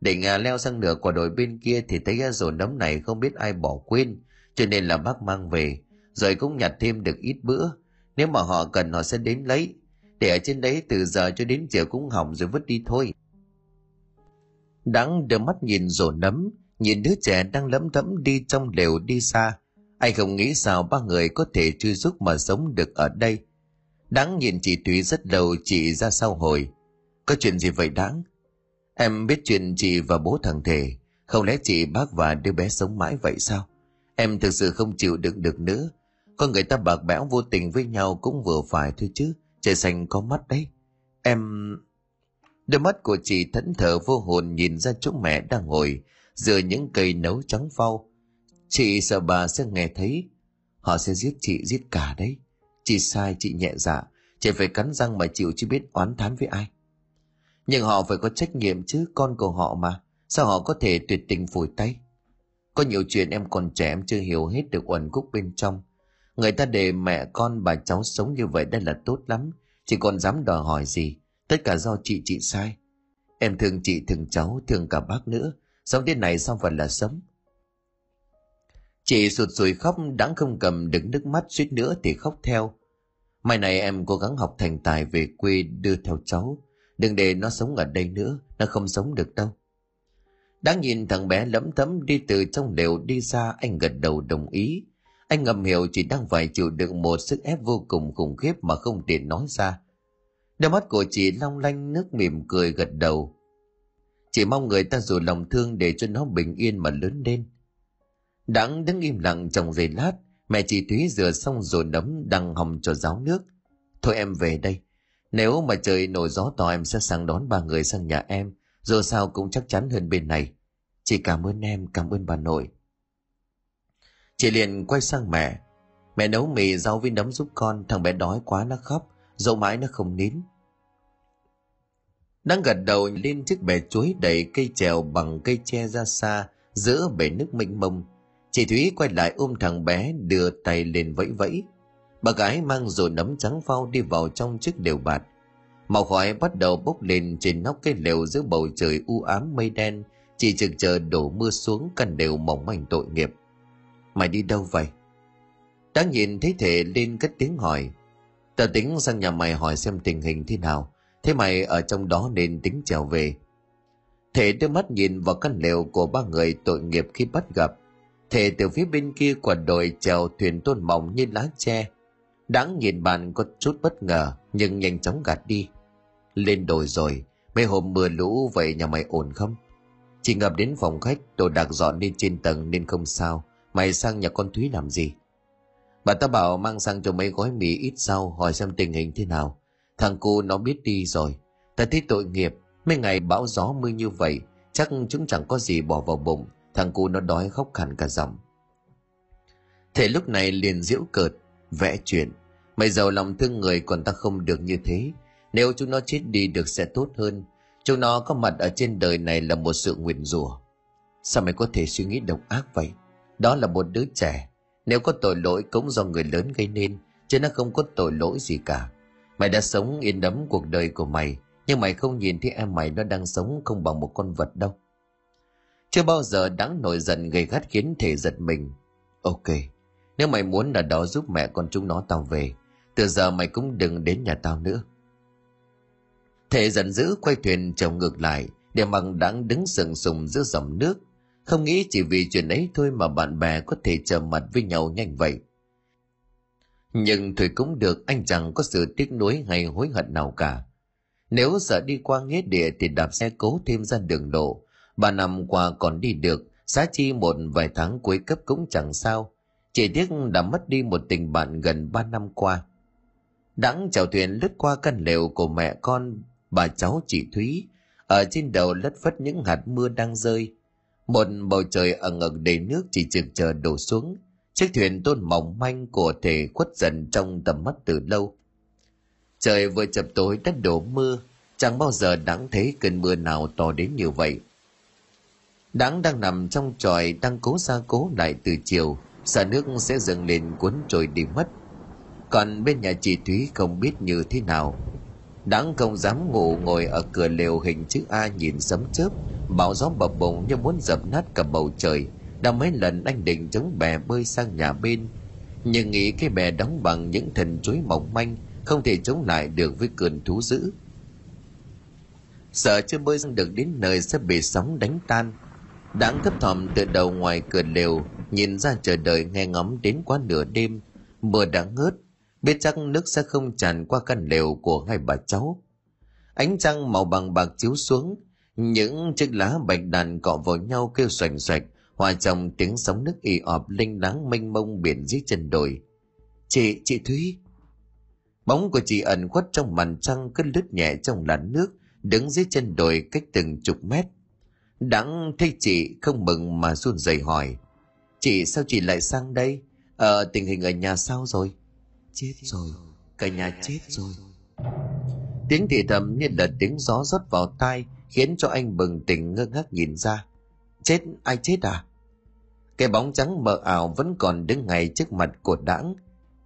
Định à, leo sang nửa quả đồi bên kia thì thấy à, rổ nấm này không biết ai bỏ quên, cho nên là bác mang về, rồi cũng nhặt thêm được ít bữa. Nếu mà họ cần họ sẽ đến lấy, để ở trên đấy từ giờ cho đến chiều cũng hỏng rồi vứt đi thôi. Đáng đưa mắt nhìn rổ nấm, nhìn đứa trẻ đang lẫm thẫm đi trong lều đi xa. Anh không nghĩ sao ba người có thể truy giúp mà sống được ở đây. Đáng nhìn chị Thúy rất lâu, chị ra sau hồi. Có chuyện gì vậy Đáng? Em biết chuyện chị và bố thằng Thể. Không lẽ chị, bác và đứa bé sống mãi vậy sao? Em thực sự không chịu đựng được nữa. Con người ta bạc bẽo vô tình với nhau cũng vừa phải thôi chứ. Trời xanh có mắt đấy. Em... Đôi mắt của chị thẫn thờ vô hồn nhìn ra chỗ mẹ đang ngồi giữa những cây nấu trắng phau. Chị sợ bà sẽ nghe thấy. Họ sẽ giết chị, giết cả đấy. Chị sai, chị nhẹ dạ. Chị phải cắn răng mà chịu chứ biết oán thán với ai. Nhưng họ phải có trách nhiệm chứ, con của họ mà. Sao họ có thể tuyệt tình phủi tay? Có nhiều chuyện em còn trẻ em chưa hiểu hết được uẩn khúc bên trong. Người ta để mẹ con bà cháu sống như vậy đã là tốt lắm. Chị còn dám đòi hỏi gì? Tất cả do chị, chị sai. Em thương chị, thương cháu, thương cả bác nữa. Sống thế này xong phần là sống. Chị sụt sùi khóc, đáng không cầm đứng nước mắt, suýt nữa thì khóc theo. Mai này em cố gắng học thành tài về quê đưa theo cháu. Đừng để nó sống ở đây nữa, nó không sống được đâu. Đáng nhìn thằng bé lấm thấm đi từ trong lều đi ra, anh gật đầu đồng ý. Anh ngầm hiểu chị đang phải chịu đựng một sức ép vô cùng khủng khiếp mà không thể nói ra. Đôi mắt của chị long lanh nước mỉm cười gật đầu. Chị mong người ta dù lòng thương để cho nó bình yên mà lớn lên. Đặng đứng im lặng trong giây lát, mẹ chị Thúy rửa xong rồi nấm đang hòng cho ráo nước. Thôi em về đây, nếu mà trời nổi gió to em sẽ sang đón ba người sang nhà em, dù sao cũng chắc chắn hơn bên này. Chị cảm ơn em, cảm ơn bà nội. Chị liền quay sang mẹ. Mẹ nấu mì rau với nấm giúp con, thằng bé đói quá nó khóc, dẫu mãi nó không nín. Đang gật đầu lên chiếc bè chuối đầy cây trèo bằng cây tre ra xa giữa bể nước mênh mông. Chị Thúy quay lại ôm thằng bé, đưa tay lên vẫy vẫy. Bà gái mang rổ nấm trắng phao đi vào trong chiếc lều bạt. Màu khói bắt đầu bốc lên trên nóc cái lều giữa bầu trời u ám mây đen, chỉ chực chờ đổ mưa xuống căn lều mỏng manh tội nghiệp. Mày đi đâu vậy? Đáng nhìn thấy Thể lên cất tiếng hỏi. Tao tính sang nhà mày hỏi xem tình hình thế nào, thế mày ở trong đó nên tính trèo về. Thể đưa mắt nhìn vào căn lều của ba người tội nghiệp khi bắt gặp. Thể từ phía bên kia quả đồi trèo thuyền tôn mỏng như lá tre. Đáng nhìn bạn có chút bất ngờ nhưng nhanh chóng gạt đi. Lên đồi rồi, mấy hôm mưa lũ vậy nhà mày ổn không? Chỉ ngập đến phòng khách, đồ đạc dọn lên trên tầng nên không sao. Mày sang nhà con Thúy làm gì? Bà ta bảo mang sang cho mấy gói mì ít rau, hỏi xem tình hình thế nào. Thằng cô nó biết đi rồi. Ta thấy tội nghiệp, mấy ngày bão gió mưa như vậy chắc chúng chẳng có gì bỏ vào bụng. Thằng cô nó đói khóc hẳn cả giọng. Thế lúc này liền giễu cợt, vẽ chuyện. Mày giàu lòng thương người còn ta không được như thế. Nếu chúng nó chết đi được sẽ tốt hơn. Chúng nó có mặt ở trên đời này là một sự nguyền rủa. Sao mày có thể suy nghĩ độc ác vậy? Đó là một đứa trẻ, nếu có tội lỗi cũng do người lớn gây nên, chứ nó không có tội lỗi gì cả. Mày đã sống yên ấm cuộc đời của mày, nhưng mày không nhìn thấy em mày nó đang sống không bằng một con vật đâu. Chưa bao giờ Đáng nổi giận gay gắt khiến Thể giật mình. Ok, nếu mày muốn là đó giúp mẹ con chúng nó tao về, từ giờ mày cũng đừng đến nhà tao nữa. Thể giận dữ quay thuyền trèo ngược lại, để mặc Đáng đứng sừng sùng giữa dòng nước. Không nghĩ chỉ vì chuyện ấy thôi mà bạn bè có thể trở mặt với nhau nhanh vậy. Nhưng thôi cũng được, anh chẳng có sự tiếc nuối hay hối hận nào cả. Nếu sợ đi qua nghĩa địa thì đạp xe cố thêm ra đường lộ. Ba năm qua còn đi được, giá chi một vài tháng cuối cấp cũng chẳng sao. Chỉ tiếc đã mất đi một tình bạn gần ba năm qua. Đẵng chèo thuyền lướt qua căn lều của mẹ con bà cháu chị Thúy. Ở trên đầu lất phất những hạt mưa đang rơi. Một bầu trời ẩn ẩn đầy nước chỉ chực chờ đổ xuống. Chiếc thuyền tôn mỏng manh của Thể khuất dần trong tầm mắt từ lâu. Trời vừa chập tối đã đổ mưa, chẳng bao giờ Đáng thấy cơn mưa nào to đến như vậy. Đáng đang nằm trong chòi đang cố ra cố lại từ chiều, xả nước sẽ dâng lên cuốn trôi đi mất. Còn bên nhà chị Thúy không biết như thế nào. Đáng không dám ngủ, ngồi ở cửa lều hình chữ A nhìn sấm chớp, bão gió bập bùng như muốn dập nát cả bầu trời. Đã mấy lần anh định chống bè bơi sang nhà bên, nhưng nghĩ cái bè đóng bằng những thần chuối mỏng manh, không thể chống lại được với cơn thú dữ. Sợ chưa bơi sang được đến nơi sẽ bị sóng đánh tan. Đáng thấp thỏm từ đầu ngoài cửa lều nhìn ra chờ đợi nghe ngóng đến quá nửa đêm. Mưa đã ngớt, biết chắc nước sẽ không tràn qua căn lều của hai bà cháu. Ánh trăng màu bằng bạc chiếu xuống, những chiếc lá bạch đàn cọ vào nhau kêu xoành xoạch, hòa trong tiếng sóng nước ì ọp linh láng mênh mông biển dưới chân đồi. Chị, chị Thúy. Bóng của chị ẩn khuất trong màn trăng cứ lướt nhẹ trong làn nước, đứng dưới chân đồi cách từng chục mét. Đáng thấy chị không mừng mà run rẩy hỏi. Chị, sao chị lại sang đây? Ờ, tình hình ở nhà sao rồi? Chết rồi, cả nhà chết rồi. Tiếng thì thầm như là tiếng gió rót vào tai, khiến cho anh bừng tỉnh ngơ ngác nhìn ra. Chết, ai chết à? Cái bóng trắng mờ ảo vẫn còn đứng ngay trước mặt của Đãng.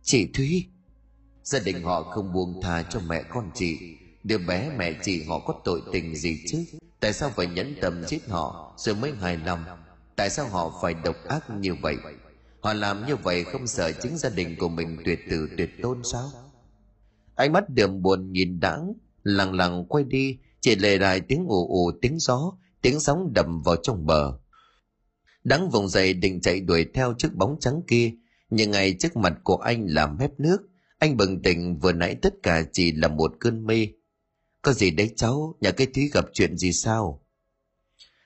Chị Thúy. Gia đình họ không buông tha cho mẹ con chị. Đứa bé mẹ chị họ có tội tình gì chứ? Tại sao phải nhẫn tâm giết họ rồi mới hài lòng? Tại sao họ phải độc ác như vậy? Họ làm như vậy không sợ chính gia đình của mình tuyệt tử tuyệt tôn sao? Ánh mắt Đường buồn nhìn Đãng, lằng lằng quay đi, chỉ lề đài tiếng ù ù, tiếng gió, tiếng sóng đầm vào trong bờ. Đãng vùng dậy định chạy đuổi theo chiếc bóng trắng kia, nhưng ngay trước mặt của anh làm mép nước. Anh bừng tỉnh, vừa nãy tất cả chỉ là một cơn mê. Có gì đấy cháu, nhà cái Thúy gặp chuyện gì sao?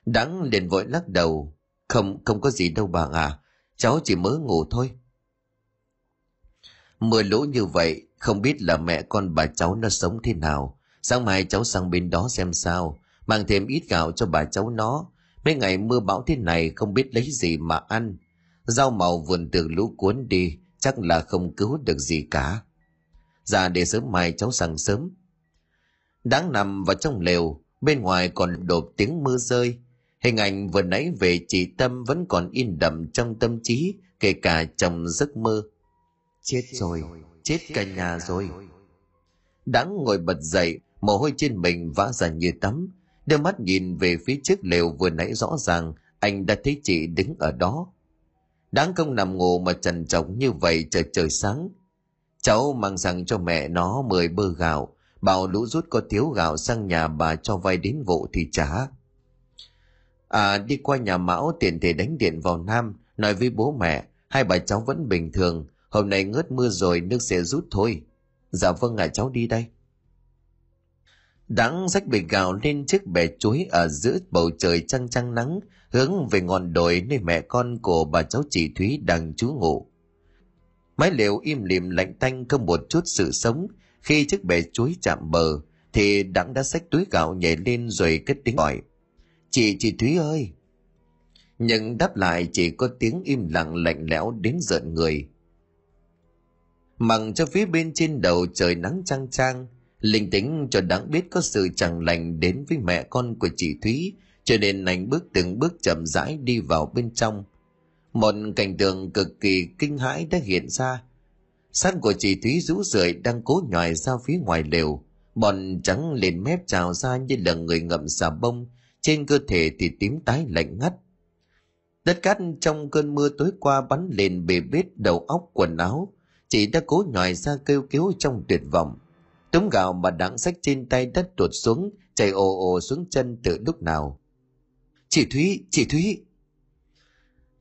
Đãng liền vội lắc đầu. Không, không có gì đâu bà à, cháu chỉ mới ngủ thôi. Mưa lũ như vậy, không biết là mẹ con bà cháu nó sống thế nào. Sáng mai cháu sang bên đó xem sao, mang thêm ít gạo cho bà cháu nó. Mấy ngày mưa bão thế này không biết lấy gì mà ăn. Rau màu vườn tường lũ cuốn đi, chắc là không cứu được gì cả. Dạ để sớm mai cháu sang sớm. Đãng nằm vào trong lều, bên ngoài còn đột tiếng mưa rơi. Hình ảnh vừa nãy về chị Tâm vẫn còn in đậm trong tâm trí, kể cả trong giấc mơ. Chết rồi, chết cả nhà rồi. Đãng ngồi bật dậy, mồ hôi trên mình vã ra như tắm. Đưa mắt nhìn về phía chiếc lều vừa nãy rõ ràng, anh đã thấy chị đứng ở đó. Đãng không nằm ngủ mà trằn trọc như vậy trời trời sáng. Cháu mang sang cho mẹ nó mười bơ gạo, bảo lũ rút có thiếu gạo sang nhà bà cho vay đến vụ thì trả. À, đi qua nhà Mão tiện thể đánh điện vào Nam, nói với bố mẹ, hai bà cháu vẫn bình thường, hôm nay ngớt mưa rồi nước sẽ rút thôi. Dạ vâng ạ, à, cháu đi đây. Đãng xách bịch gạo lên chiếc bè chuối ở giữa bầu trời trăng trăng nắng, hướng về ngọn đồi nơi mẹ con của bà cháu chị Thúy đang trú ngụ. Mái lều im lìm lạnh tanh không một chút sự sống. Khi chiếc bè chuối chạm bờ thì Đãng đã xách túi gạo nhảy lên rồi cất tiếng gọi. Chị, chị Thúy ơi. Nhưng đáp lại chỉ có tiếng im lặng lạnh lẽo đến rợn người. Mặc cho phía bên trên đầu trời nắng chang chang, linh tính cho Đãng biết có sự chẳng lành đến với mẹ con của chị Thúy, cho nên anh bước từng bước chậm rãi đi vào bên trong. Một cảnh tượng cực kỳ kinh hãi đã hiện ra. Xác của chị Thúy rũ rượi đang cố nhòi ra phía ngoài lều, bọn trắng lên mép trào ra như là người ngậm xà bông, trên cơ thể thì tím tái lạnh ngắt. Đất cát trong cơn mưa tối qua bắn lên bề bết đầu óc quần áo, chị đã cố nhòi ra kêu cứu trong tuyệt vọng. Túm gạo mà Đãng xách trên tay đất tuột xuống, chảy ồ ồ xuống chân từ lúc nào. Chị Thúy, chị Thúy.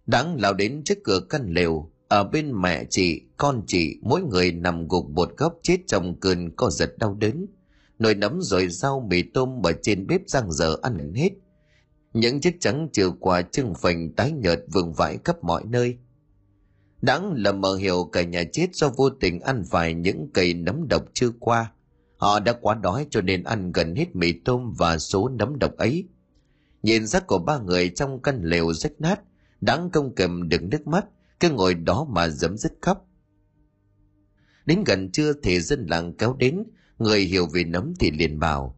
Đãng lao đến trước cửa căn lều, ở bên mẹ chị, con chị, mỗi người nằm gục một góc chết trong cơn co giật đau đớn. Nồi nấm rồi rau mì tôm ở trên bếp rang dở ăn hết. Những chiếc trắng chiều qua trưng phành tái nhợt vương vãi khắp mọi nơi. Đãng là mờ hiểu cả nhà chết do vô tình ăn phải những cây nấm độc chưa qua. Họ đã quá đói cho nên ăn gần hết mì tôm và số nấm độc ấy. Nhìn xác của ba người trong căn lều rách nát, Đãng không kìm được nước mắt, cứ ngồi đó mà rấm rứt khóc. Đến gần trưa thì dân làng kéo đến, người hiểu về nấm thì liền bảo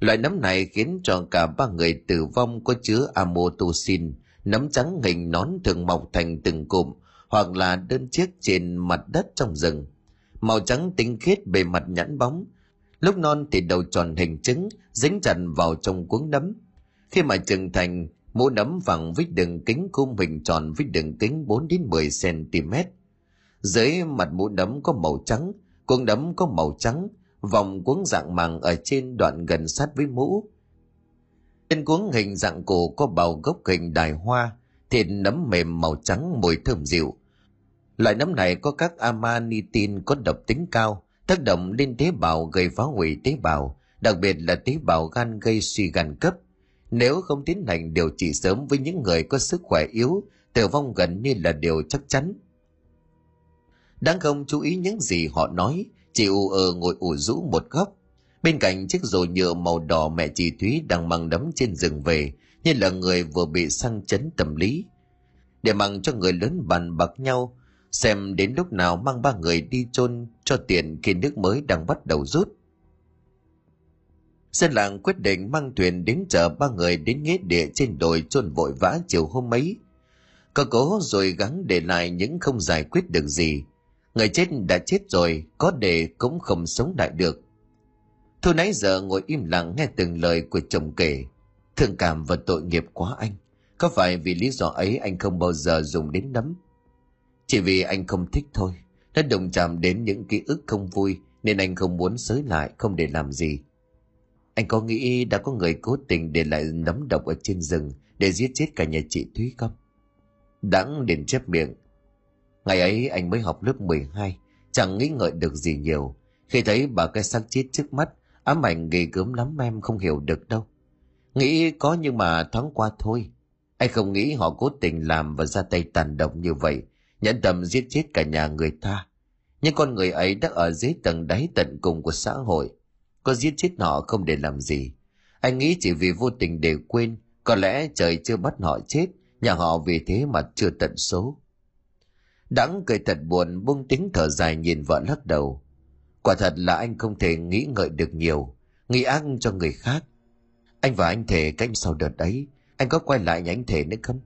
loại nấm này khiến cho cả ba người tử vong, có chứa amotocin, nấm trắng hình nón thường mọc thành từng cụm hoặc là đơn chiếc trên mặt đất trong rừng, màu trắng tinh khiết, bề mặt nhẵn bóng, lúc non thì đầu tròn hình trứng dính chặt vào trong cuống nấm. Khi mà trưởng thành, mũ nấm vàng với đường kính cung hình tròn với đường kính bốn đến mười xen ti mét. Dưới mặt mũ nấm có màu trắng, cuống nấm có màu trắng, vòng cuống dạng màng ở trên đoạn gần sát với mũ. Trên cuống hình dạng cổ có bào gốc hình đài hoa, thịt nấm mềm màu trắng mùi thơm dịu. Loại nấm này có các amanitin có độc tính cao, tác động lên tế bào gây phá hủy tế bào, đặc biệt là tế bào gan gây suy gan cấp. Nếu không tiến hành điều trị sớm với những người có sức khỏe yếu, tử vong gần như là điều chắc chắn. Đãng không chú ý những gì họ nói, chị ù ờ ngồi ủ rũ một góc. Bên cạnh chiếc rổ nhựa màu đỏ mẹ chị Thúy đang mang nấm trên rừng về, như là người vừa bị sang chấn tâm lý. Để mặc cho người lớn bàn bạc nhau, xem đến lúc nào mang ba người đi chôn cho tiện khi nước mới đang bắt đầu rút. Dân làng quyết định mang thuyền đến chở ba người đến nghĩa địa trên đồi chôn vội vã chiều hôm ấy. Có cố rồi gắng để lại những không giải quyết được gì. Người chết đã chết rồi, có để cũng không sống lại được. Thôi nãy giờ ngồi im lặng nghe từng lời của chồng kể. Thương cảm và tội nghiệp quá anh. Có phải vì lý do ấy anh không bao giờ dùng đến nấm? Chỉ vì anh không thích thôi. Đã đụng chạm đến những ký ức không vui nên anh không muốn xới lại, không để làm gì. Anh có nghĩ đã có người cố tình để lại nấm độc ở trên rừng để giết chết cả nhà chị Thúy không? Đãng liền chép miệng. Ngày ấy anh mới học lớp mười hai, chẳng nghĩ ngợi được gì nhiều. Khi thấy bà cái xác chết trước mắt, ám ảnh ghê gớm lắm em không hiểu được đâu. Nghĩ có nhưng mà thoáng qua thôi. Anh không nghĩ họ cố tình làm và ra tay tàn độc như vậy, nhẫn tâm giết chết cả nhà người ta. Nhưng con người ấy đã ở dưới tầng đáy tận cùng của xã hội. Có giết chết họ không để làm gì. Anh nghĩ chỉ vì vô tình để quên, có lẽ trời chưa bắt họ chết, nhà họ vì thế mà chưa tận số. Đãng cười thật buồn, buông tiếng thở dài nhìn vợ lắc đầu. Quả thật là anh không thể nghĩ ngợi được nhiều, nghĩ ác cho người khác. Anh và anh Thể canh sau đợt ấy, anh có quay lại nhà anh Thể nữa không?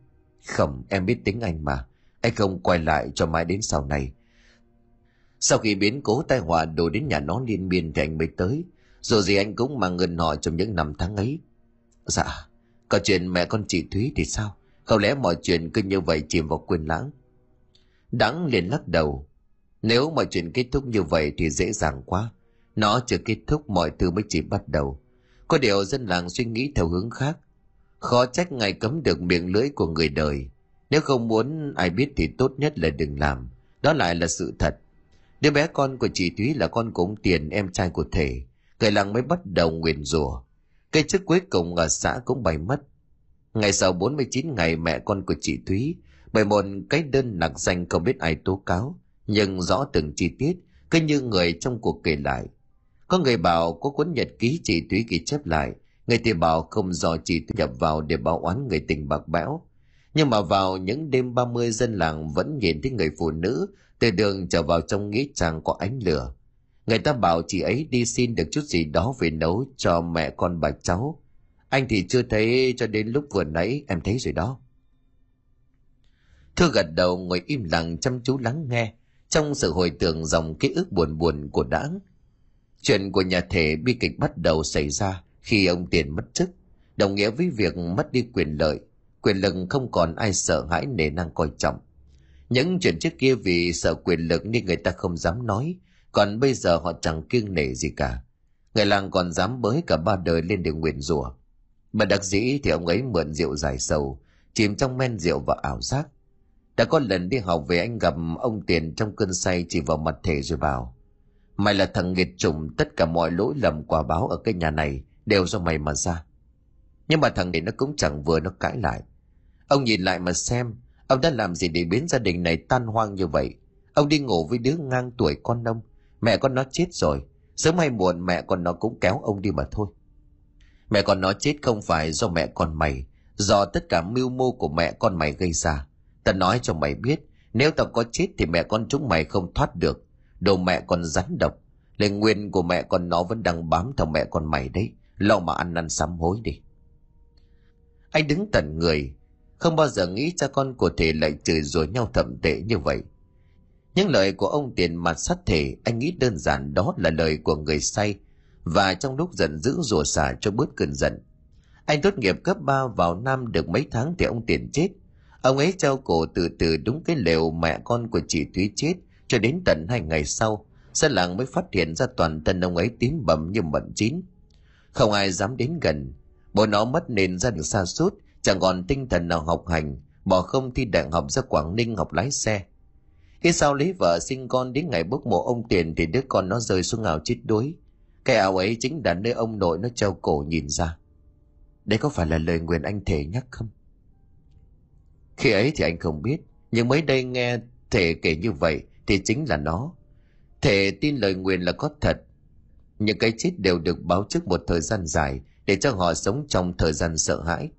Không, em biết tính anh mà. Anh không quay lại cho mãi đến sau này. Sau khi biến cố tai họa đổ đến nhà nó liên miên thì anh mới tới. Dù gì anh cũng mang ơn họ trong những năm tháng ấy. Dạ, có chuyện mẹ con chị Thúy thì sao? Không lẽ mọi chuyện cứ như vậy chìm vào quên lãng? Đãng liền lắc đầu. Nếu mọi chuyện kết thúc như vậy thì dễ dàng quá. Nó chưa kết thúc, mọi thứ mới chỉ bắt đầu. Có điều dân làng suy nghĩ theo hướng khác. Khó trách ngài cấm được miệng lưỡi của người đời. Nếu không muốn ai biết thì tốt nhất là đừng làm. Đó lại là sự thật. Đứa bé con của chị Thúy là con của ông Tiền, em trai của Thể. Người làng mới bắt đầu nguyền rủa. Cái chức cuối cùng ở xã cũng bay mất. Ngày sau bốn mươi chín ngày, mẹ con của chị Thúy bởi một cái đơn nặc danh không biết ai tố cáo, nhưng rõ từng chi tiết, cứ như người trong cuộc kể lại. Có người bảo có cuốn nhật ký chị Thúy ghi chép lại, người thì bảo không do chị Thúy nhập vào để báo oán người tình bạc bẽo. Nhưng mà vào những đêm ba mươi, dân làng vẫn nhìn thấy người phụ nữ từ đường trở vào trong nghĩa trang có ánh lửa. Người ta bảo chị ấy đi xin được chút gì đó về nấu cho mẹ con bà cháu. Anh thì chưa thấy cho đến lúc vừa nãy em thấy rồi đó. Thưa gật đầu ngồi im lặng chăm chú lắng nghe trong sự hồi tưởng dòng ký ức buồn buồn của Đãng. Chuyện của nhà Thể bi kịch bắt đầu xảy ra khi ông Tiền mất chức, đồng nghĩa với việc mất đi quyền lợi, quyền lực không còn ai sợ hãi nể năng coi trọng. Những chuyện trước kia vì sợ quyền lực nên người ta không dám nói, còn bây giờ họ chẳng kiêng nể gì cả. Người làng còn dám bới cả ba đời lên để nguyền rủa. Bất đắc dĩ thì ông ấy mượn rượu giải sầu, chìm trong men rượu và ảo giác. Đã có lần đi học về anh gặp ông Tiền trong cơn say, chỉ vào mặt Thể rồi bảo: Mày là thằng nghiệt chủng, tất cả mọi lỗi lầm quả báo ở cái nhà này đều do mày mà ra. Nhưng mà thằng này nó cũng chẳng vừa, nó cãi lại. Ông nhìn lại mà xem, ông đã làm gì để biến gia đình này tan hoang như vậy? Ông đi ngủ với đứa ngang tuổi con ông, mẹ con nó chết rồi, sớm hay muộn mẹ con nó cũng kéo ông đi mà thôi. Mẹ con nó chết không phải do mẹ con mày, do tất cả mưu mô của mẹ con mày gây ra. Ta nói cho mày biết, nếu tao có chết thì mẹ con chúng mày không thoát được. Đồ mẹ con rắn độc, lời nguyền của mẹ con nó vẫn đang bám theo mẹ con mày đấy. Lo mà ăn năn sám hối đi. Anh đứng tần người, không bao giờ nghĩ cha con của Thể lại chửi rủa nhau thậm tệ như vậy. Những lời của ông Tiền mặt sát Thể, anh nghĩ đơn giản đó là lời của người say, và trong lúc giận dữ rủa xả cho bớt cơn giận. Anh tốt nghiệp cấp ba vào Nam được mấy tháng thì ông Tiền chết. Ông ấy treo cổ từ từ đúng cái lều mẹ con của chị Thúy chết, cho đến tận hai ngày sau, dân làng mới phát hiện ra toàn thân ông ấy tím bầm như mận chín. Không ai dám đến gần. Bố nó mất nên gia đình sa sút, chẳng còn tinh thần nào học hành, bỏ không thi đại học ra Quảng Ninh học lái xe. Khi sau lấy vợ sinh con, đến ngày bốc mộ ông Tiền thì đứa con nó rơi xuống ao chết đuối. Cái ao ấy chính là nơi ông nội nó treo cổ nhìn ra. Đấy có phải là lời nguyền anh Thể nhắc không? Khi ấy thì anh không biết, nhưng mới đây nghe Thể kể như vậy thì chính là nó. Thể tin lời nguyền là có thật. Những cái chết đều được báo trước một thời gian dài để cho họ sống trong thời gian sợ hãi.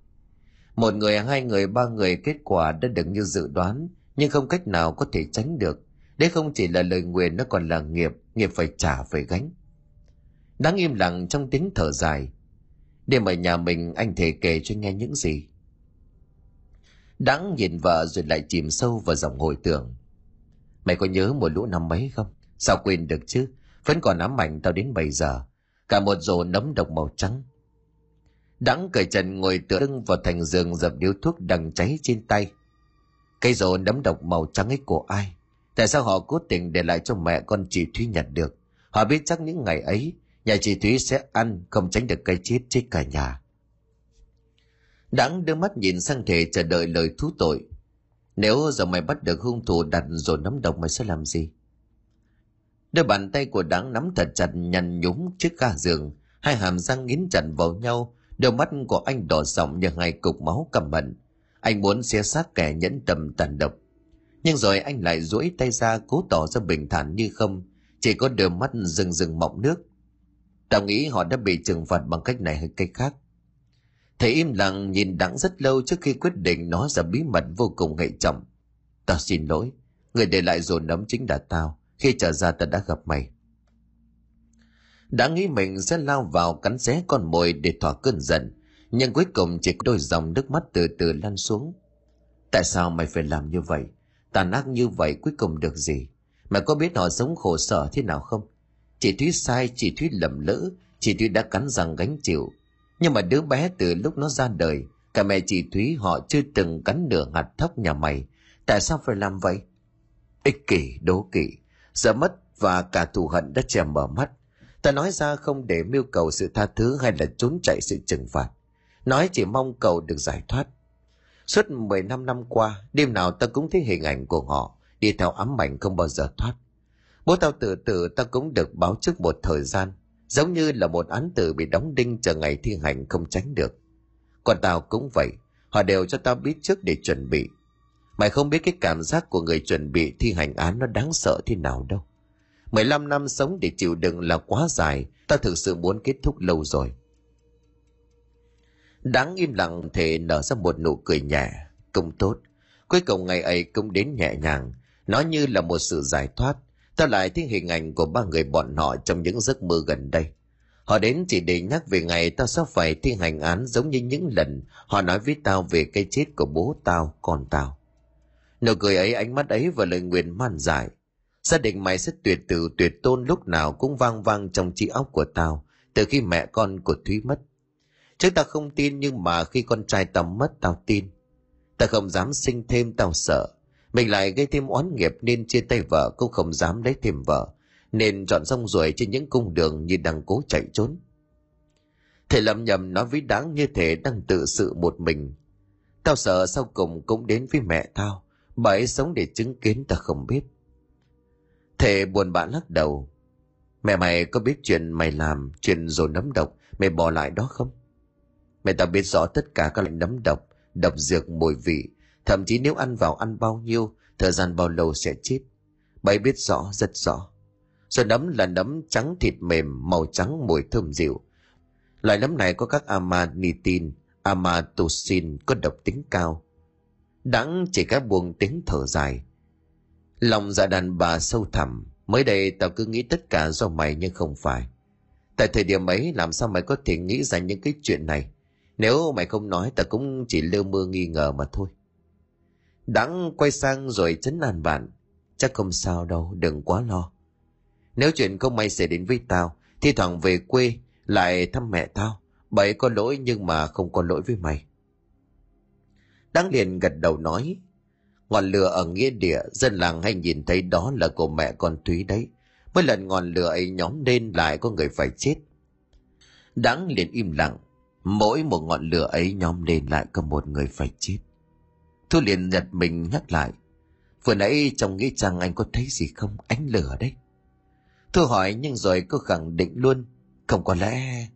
Một người, hai người, ba người, kết quả đã được như dự đoán, nhưng không cách nào có thể tránh được. Đấy không chỉ là lời nguyền, nó còn là nghiệp, nghiệp phải trả phải gánh. Đáng im lặng trong tiếng thở dài. Đêm ở nhà mình, anh Thể kể cho nghe những gì. Đãng nhìn vợ rồi lại chìm sâu vào dòng hồi tưởng. Mày có nhớ mùa lũ năm mấy không? Sao quên được chứ? Vẫn còn ám ảnh tao đến bây giờ. Cả một rổ nấm độc màu trắng. Đắng cởi trần ngồi tựa lưng vào thành giường, dập điếu thuốc đang cháy trên tay. Cái rổ nấm độc màu trắng ấy của ai? Tại sao họ cố tình để lại cho mẹ con chị Thúy nhặt được? Họ biết chắc những ngày ấy nhà chị Thúy sẽ ăn, không tránh được cái chết chết cả nhà. Đắng đưa mắt nhìn sang thể chờ đợi lời thú tội. Nếu giờ mày bắt được hung thủ đặt rồi nắm độc, mày sẽ làm gì? Đôi bàn tay của Đắng nắm thật chặt nhằn nhúng trước ga giường, hai hàm răng nghiến chặt vào nhau, đôi mắt của anh đỏ sọng như hai cục máu căm hận. Anh muốn xé xác kẻ nhẫn tâm tàn độc. Nhưng rồi anh lại duỗi tay ra cố tỏ ra bình thản như không, chỉ có đôi mắt rừng rừng mọng nước. Tao nghĩ họ đã bị trừng phạt bằng cách này hay cách khác. Thầy im lặng nhìn Đắng rất lâu trước khi quyết định nói ra bí mật vô cùng hệ trọng. Tao xin lỗi, người để lại rổ nấm chính là tao. Khi trở ra tao đã gặp mày. Đã nghĩ mình sẽ lao vào cắn xé con mồi để thỏa cơn giận, nhưng cuối cùng chỉ có đôi dòng nước mắt từ từ lăn xuống. Tại sao mày phải làm như vậy? Tàn ác như vậy cuối cùng được gì? Mày có biết họ sống khổ sở thế nào không? Chị Thúy sai, chị Thúy lầm lỡ, chị Thúy đã cắn răng gánh chịu. Nhưng mà đứa bé từ lúc nó ra đời, cả mẹ chị Thúy họ chưa từng cắn nửa hạt thóc nhà mày. Tại sao phải làm vậy? Ích kỷ, đố kỵ, sợ mất và cả thù hận đã che mở mắt. Ta nói ra không để mưu cầu sự tha thứ hay là trốn chạy sự trừng phạt. Nói chỉ mong cầu được giải thoát. Suốt mười lăm năm qua, đêm nào ta cũng thấy hình ảnh của họ, đi theo ám ảnh không bao giờ thoát. Bố tao tự tử ta cũng được báo trước một thời gian, giống như là một án tử bị đóng đinh chờ ngày thi hành không tránh được. Còn tao cũng vậy, họ đều cho tao biết trước để chuẩn bị. Mày không biết cái cảm giác của người chuẩn bị thi hành án nó đáng sợ thế nào đâu. mười lăm năm sống để chịu đựng là quá dài, tao thực sự muốn kết thúc lâu rồi. Đáng im lặng thể nở ra một nụ cười nhẹ, cũng tốt. Cuối cùng ngày ấy cũng đến nhẹ nhàng, nó như là một sự giải thoát. Tao lại thấy hình ảnh của ba người bọn họ trong những giấc mơ gần đây. Họ đến chỉ để nhắc về ngày tao sắp phải thi hành án, giống như những lần họ nói với tao về cái chết của bố tao, con tao. Nụ cười ấy, ánh mắt ấy và lời nguyện man dại. Gia đình mày sẽ tuyệt tử tuyệt tôn lúc nào cũng vang vang trong trí óc của tao từ khi mẹ con của Thúy mất. Chứ tao không tin, nhưng mà khi con trai tao mất tao tin. Tao không dám sinh thêm, tao sợ mình lại gây thêm oán nghiệp nên chia tay vợ, cũng không dám lấy thêm vợ nên chọn rong ruổi trên những cung đường như đang cố chạy trốn. Thầy lầm nhầm nói với Đáng như thể đang tự sự một mình. Tao sợ sau cùng cũng đến với mẹ tao, bà ấy sống để chứng kiến tao không biết. Thầy buồn bã lắc đầu. Mẹ mày có biết chuyện mày làm, chuyện rồi nấm độc mày bỏ lại đó không? Mẹ tao biết rõ tất cả các loại nấm độc, độc dược, mùi vị, thậm chí nếu ăn vào ăn bao nhiêu, thời gian bao lâu sẽ chết. Bà ấy biết rõ, rất rõ. Rồi nấm là nấm trắng thịt mềm, màu trắng mùi thơm dịu. Loại nấm này có các amanitin, amatoxin có độc tính cao. Đắng chỉ các buông tiếng thở dài. Lòng dạ đàn bà sâu thẳm. Mới đây tao cứ nghĩ tất cả do mày nhưng không phải. Tại thời điểm ấy làm sao mày có thể nghĩ ra những cái chuyện này? Nếu mày không nói tao cũng chỉ lơ mơ nghi ngờ mà thôi. Đắng quay sang rồi trấn an bạn. Chắc không sao đâu, đừng quá lo. Nếu chuyện không may xảy đến với tao, thi thoảng về quê lại thăm mẹ tao, bà ấy có lỗi nhưng mà không có lỗi với mày. Đắng liền gật đầu nói. Ngọn lửa ở nghĩa địa, dân làng hay nhìn thấy đó là của mẹ con Thúy đấy. Mỗi lần ngọn lửa ấy nhóm lên lại có người phải chết. Đắng liền im lặng. Mỗi một ngọn lửa ấy nhóm lên lại có một người phải chết. Thu liền giật mình nhắc lại. Vừa nãy trong nghĩa trang anh có thấy gì không? Ánh lửa đấy. Thu hỏi nhưng rồi cô khẳng định luôn. Không có lẽ...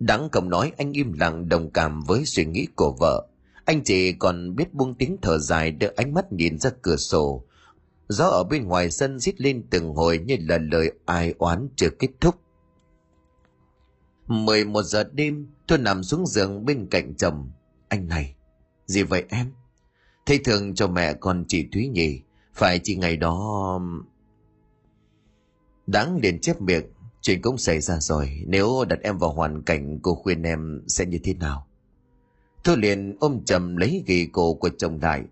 Đắng không nói, anh im lặng đồng cảm với suy nghĩ của vợ. Anh chị còn biết buông tiếng thở dài, đưa ánh mắt nhìn ra cửa sổ. Gió ở bên ngoài sân rít lên từng hồi như là lời ai oán chưa kết thúc. mười một giờ đêm, tôi nằm xuống giường bên cạnh chồng. Anh này, gì vậy em? Thầy thường cho mẹ con chị Thúy nhỉ? Phải chị ngày đó... Đáng liền chép miệng. Chuyện cũng xảy ra rồi, nếu đặt em vào hoàn cảnh cô khuyên em sẽ như thế nào? Thu liền ôm chầm lấy ghì cổ của chồng đại.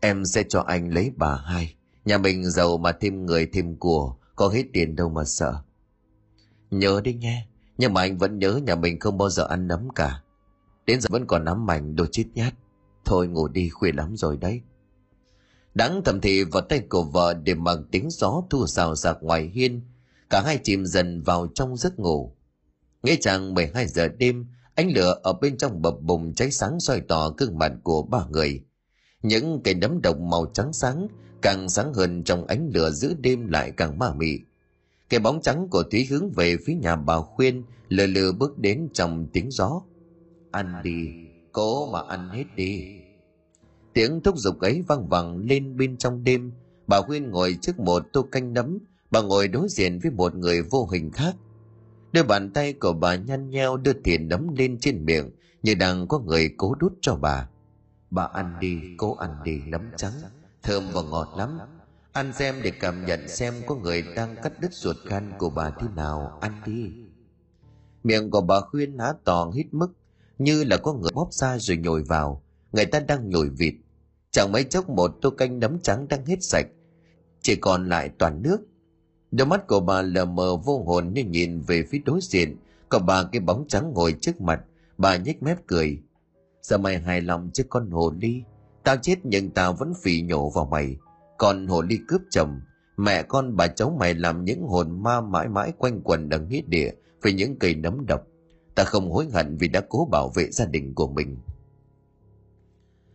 Em sẽ cho anh lấy bà hai, Nhà mình giàu mà thêm người thêm của, có hết tiền đâu mà sợ. Nhớ đi nghe, nhưng mà anh vẫn nhớ nhà mình không bao giờ ăn nấm cả. Đến giờ vẫn còn nắm mảnh đồ chít nhát. Thôi ngủ đi, khuya lắm rồi đấy. Đáng thầm thì vào tay của vợ để mặc tiếng gió thu xào xạc ngoài hiên. Cả hai chìm dần vào trong giấc ngủ. Nghĩa chàng mười hai giờ đêm, ánh lửa ở bên trong bập bùng cháy sáng soi tỏ gương mặt của ba người. Những cái nấm độc màu trắng sáng, càng sáng hơn trong ánh lửa giữa đêm lại càng ma mị. Cái bóng trắng của Thúy hướng về phía nhà bà Khuyên, lờ lờ bước đến trong tiếng gió. Ăn đi, cố mà ăn hết đi. Tiếng thúc giục ấy vang vẳng lên bên trong đêm. Bà Khuyên ngồi trước một tô canh nấm, bà ngồi đối diện với một người vô hình khác. Đôi bàn tay của bà nhăn nheo đưa tiền nấm lên trên miệng như đang có người cố đút cho bà. Bà ăn đi, cố ăn đi, nấm trắng, thơm và ngọt lắm. Ăn xem để cảm nhận xem có người đang cắt đứt ruột gan của bà thế nào, ăn đi. Miệng của bà Khuyên há to hít mức, như là có người bóp ra rồi nhồi vào. Người ta đang nhồi vịt. Chẳng mấy chốc một tô canh nấm trắng đang hết sạch, chỉ còn lại toàn nước. Đôi mắt của bà lờ mờ vô hồn như nhìn về phía đối diện. Còn bà cái bóng trắng ngồi trước mặt, bà nhếch mép cười. Giờ mày hài lòng chứ con hồ ly? Tao chết nhưng tao vẫn phỉ nhổ vào mày. Con hồ ly cướp chồng, mẹ con bà cháu mày làm những hồn ma mãi mãi quanh quẩn đằng hít địa với những cây nấm độc. Ta không hối hận vì đã cố bảo vệ gia đình của mình.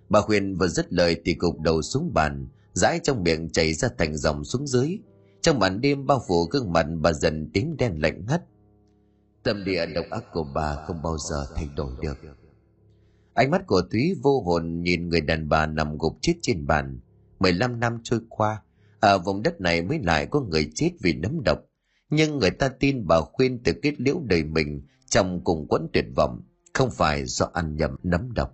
Bà Khuyên vừa dứt lời thì gục đầu xuống bàn, dãi trong miệng chảy ra thành dòng xuống dưới. Trong màn đêm bao phủ gương mặt bà dần tím đen lạnh ngắt. Tâm địa độc ác của bà không bao giờ thay đổi được. Ánh mắt của Thúy vô hồn nhìn người đàn bà nằm gục chết trên bàn. mười lăm năm trôi qua, ở vùng đất này mới lại có người chết vì nấm độc. Nhưng người ta tin bà Khuyên tự kết liễu đời mình trong cùng quẫn tuyệt vọng, không phải do ăn nhầm nấm độc.